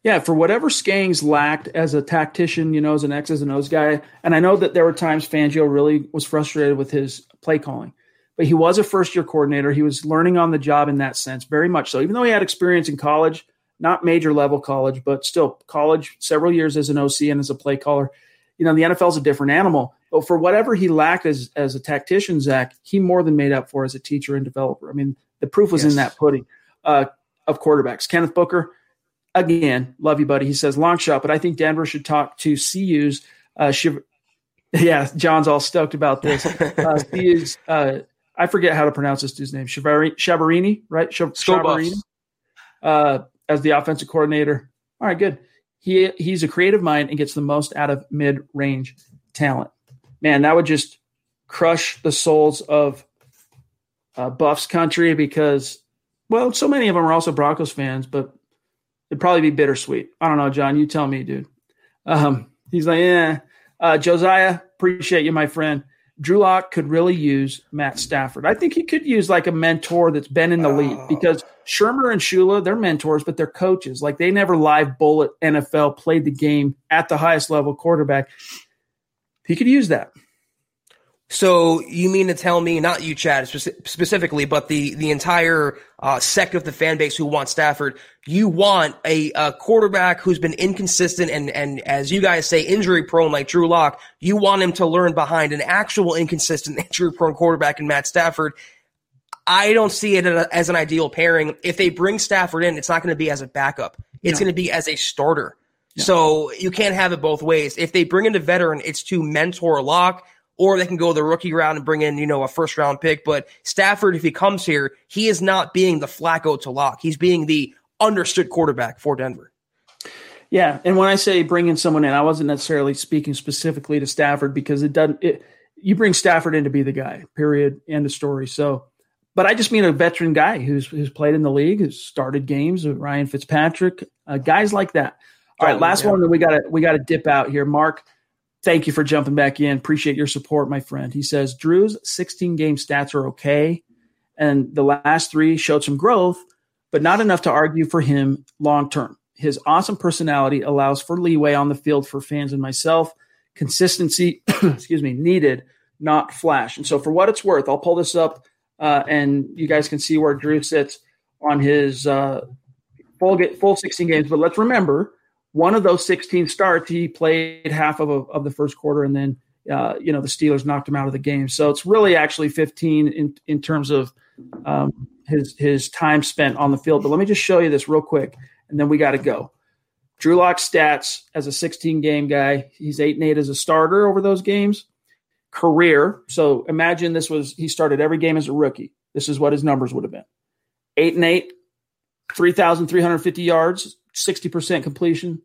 Yeah, for whatever Skangs lacked as a tactician, you know, as an X's and O's guy, and I know that there were times Fangio really was frustrated with his play calling, but he was a first-year coordinator. He was learning on the job in that sense, very much so. Even though he had experience in college, not major-level college, but still college, several years as an O C and as a play caller, you know, the N F L is a different animal. But for whatever he lacked as as a tactician, Zach, he more than made up for as a teacher and developer. I mean, the proof was yes. in that pudding uh, of quarterbacks. Kenneth Booker, again, love you, buddy. He says, long shot, but I think Denver should talk to C U's. Uh, Shiv- yeah, John's all stoked about this. Uh, C U's, uh, I forget how to pronounce this dude's name. Shabarini, right? Shabarini, uh, as the offensive coordinator. All right, good. He He's a creative mind and gets the most out of mid-range talent. Man, that would just crush the souls of uh, Buffs country because, well, so many of them are also Broncos fans, but it'd probably be bittersweet. I don't know, John. You tell me, dude. Um, he's like, yeah. Uh, Josiah, appreciate you, my friend. Drew Locke could really use Matt Stafford. I think he could use like a mentor that's been in the oh. league because Shermer and Shula, they're mentors, but they're coaches. Like, they never live bullet N F L, played the game at the highest level quarterback. He could use that. So you mean to tell me, not you, Chad, speci- specifically, but the the entire uh, sect of the fan base who wants Stafford, you want a, a quarterback who's been inconsistent and, and, as you guys say, injury-prone like Drew Lock. You want him to learn behind an actual inconsistent, injury-prone quarterback in Matt Stafford. I don't see it as an ideal pairing. If they bring Stafford in, it's not going to be as a backup. It's no. going to be as a starter. No. So you can't have it both ways. If they bring in a veteran, it's to mentor Lock. Or they can go the rookie round and bring in, you know, a first-round pick. But Stafford, if he comes here, he is not being the Flacco to Lock. He's being the understood quarterback for Denver. Yeah, and when I say bringing someone in, I wasn't necessarily speaking specifically to Stafford, because it doesn't. It, you bring Stafford in to be the guy. Period. End of story. So, but I just mean a veteran guy who's who's played in the league, who's started games with Ryan Fitzpatrick, uh, guys like that. All right, last yeah. one that we got to we got to dip out here, Mark. Thank you for jumping back in. Appreciate your support, my friend. He says, Drew's sixteen-game stats are okay, and the last three showed some growth, but not enough to argue for him long-term. His awesome personality allows for leeway on the field for fans and myself. Consistency, excuse me, needed, not flash. And so for what it's worth, I'll pull this up, uh, and you guys can see where Drew sits on his uh, full, get, full sixteen games. But let's remember, one of those sixteen starts, he played half of a, of the first quarter, and then uh, you know the Steelers knocked him out of the game. So it's really actually fifteen in, in terms of um, his his time spent on the field. But let me just show you this real quick, and then we got to go. Drew Lock's stats as a sixteen-game guy, he's eight and eight as a starter over those games. Career, so imagine this was – he started every game as a rookie. This is what his numbers would have been. eight and eight, three thousand three hundred fifty yards, sixty percent completion,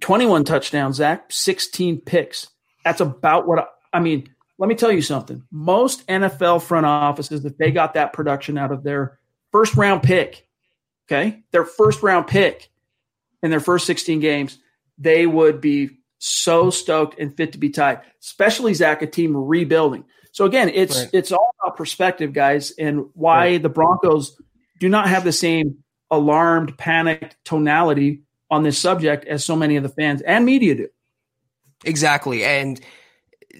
twenty-one touchdowns, Zach, sixteen picks. That's about what I, I mean. Let me tell you something. Most N F L front offices, if they got that production out of their first round pick, okay, their first round pick in their first sixteen games, they would be so stoked and fit to be tied, especially, Zach, a team rebuilding. So, again, it's right. it's all about perspective, guys, and why right. the Broncos do not have the same alarmed, panicked tonality on this subject as so many of the fans and media do. Exactly. And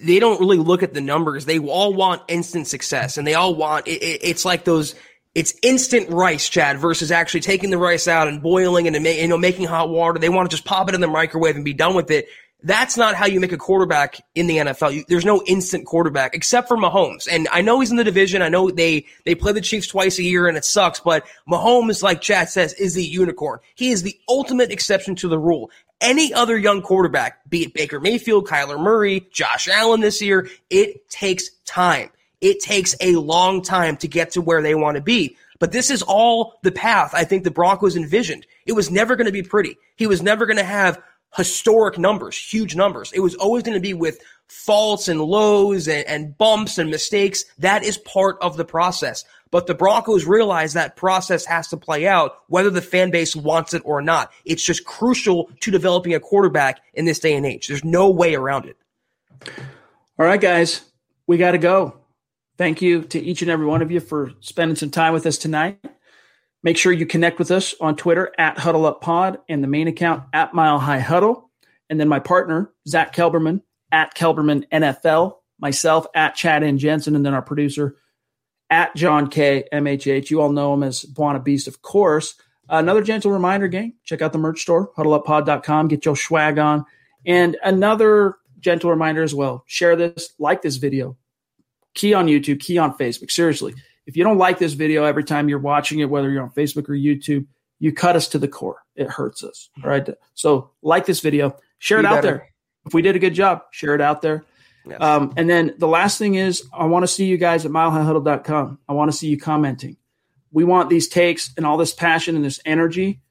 they don't really look at the numbers. They all want instant success, and they all want it, it, it's like those it's instant rice, Chad, versus actually taking the rice out and boiling and, you know, making hot water. They want to just pop it in the microwave and be done with it. That's not how you make a quarterback in the N F L. You, there's no instant quarterback except for Mahomes. And I know he's in the division. I know they, they play the Chiefs twice a year and it sucks, but Mahomes, like Chad says, is the unicorn. He is the ultimate exception to the rule. Any other young quarterback, be it Baker Mayfield, Kyler Murray, Josh Allen this year, it takes time. It takes a long time to get to where they want to be. But this is all the path I think the Broncos envisioned. It was never going to be pretty. He was never going to have historic numbers, huge numbers. It was always going to be with faults and lows and, and bumps and mistakes. That is part of the process. But the Broncos realize that process has to play out whether the fan base wants it or not. It's just crucial to developing a quarterback in this day and age. There's no way around it. All right, guys, we got to go. Thank you to each and every one of you for spending some time with us tonight. Make sure you connect with us on Twitter at Huddle Up Pod and the main account at Mile High Huddle. And then my partner, Zach Kelberman, at Kelberman N F L, myself at Chad N. Jensen, and then our producer at John K. M H H. You all know him as Buona Beast, of course. Another gentle reminder, gang, check out the merch store, huddle up pod dot com, get your swag on. And another gentle reminder as well, share this, like this video, key on YouTube, key on Facebook, seriously. If you don't like this video every time you're watching it, whether you're on Facebook or YouTube, you cut us to the core. It hurts us. All right. So like this video, share it out there. If we did a good job, share it out there. Yes. Um, and then the last thing is, I want to see you guys at mile high huddle dot com. I want to see you commenting. We want these takes and all this passion and this energy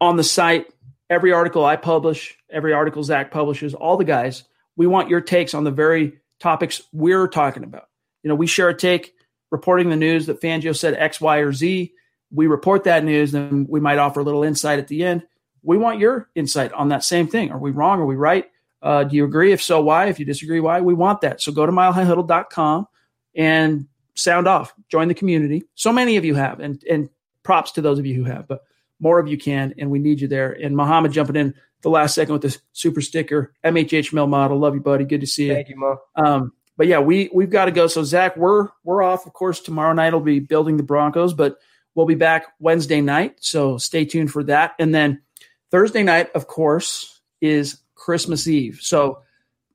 on the site. Every article I publish, every article Zach publishes, all the guys, we want your takes on the very topics we're talking about. You know, we share a take reporting the news that Fangio said X, Y, or Z. We report that news, then we might offer a little insight at the end. We want your insight on that same thing. Are we wrong? Are we right? Uh, do you agree? If so, why? If you disagree, why? We want that. So go to mile high huddle dot com and sound off. Join the community. So many of you have. And and props to those of you who have, but more of you can, and we need you there. And Muhammad jumping in the last second with this super sticker, M H H Mill model. Love you, buddy. Good to see you. Thank you, Mo. Um, but yeah, we, we've got to go. So Zach, we're, we're off, of course, tomorrow night. I'll be building the Broncos, but we'll be back Wednesday night. So stay tuned for that. And then Thursday night, of course, is Christmas Eve. So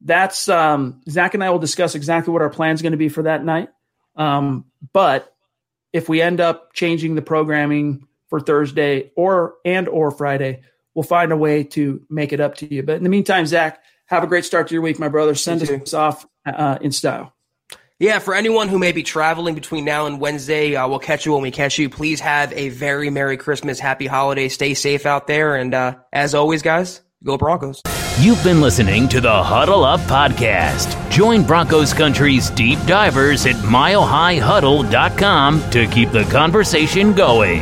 that's um, Zach and I will discuss exactly what our plan is going to be for that night. Um, but if we end up changing the programming for Thursday or and or Friday, we'll find a way to make it up to you. But in the meantime, Zach, have a great start to your week, my brother. Send us off uh, in style. Yeah, for anyone who may be traveling between now and Wednesday, uh, we'll catch you when we catch you. Please have a very Merry Christmas, Happy Holidays. Stay safe out there. And uh, as always, guys, go Broncos. You've been listening to the Huddle Up Podcast. Join Broncos Country's deep divers at mile high huddle dot com to keep the conversation going.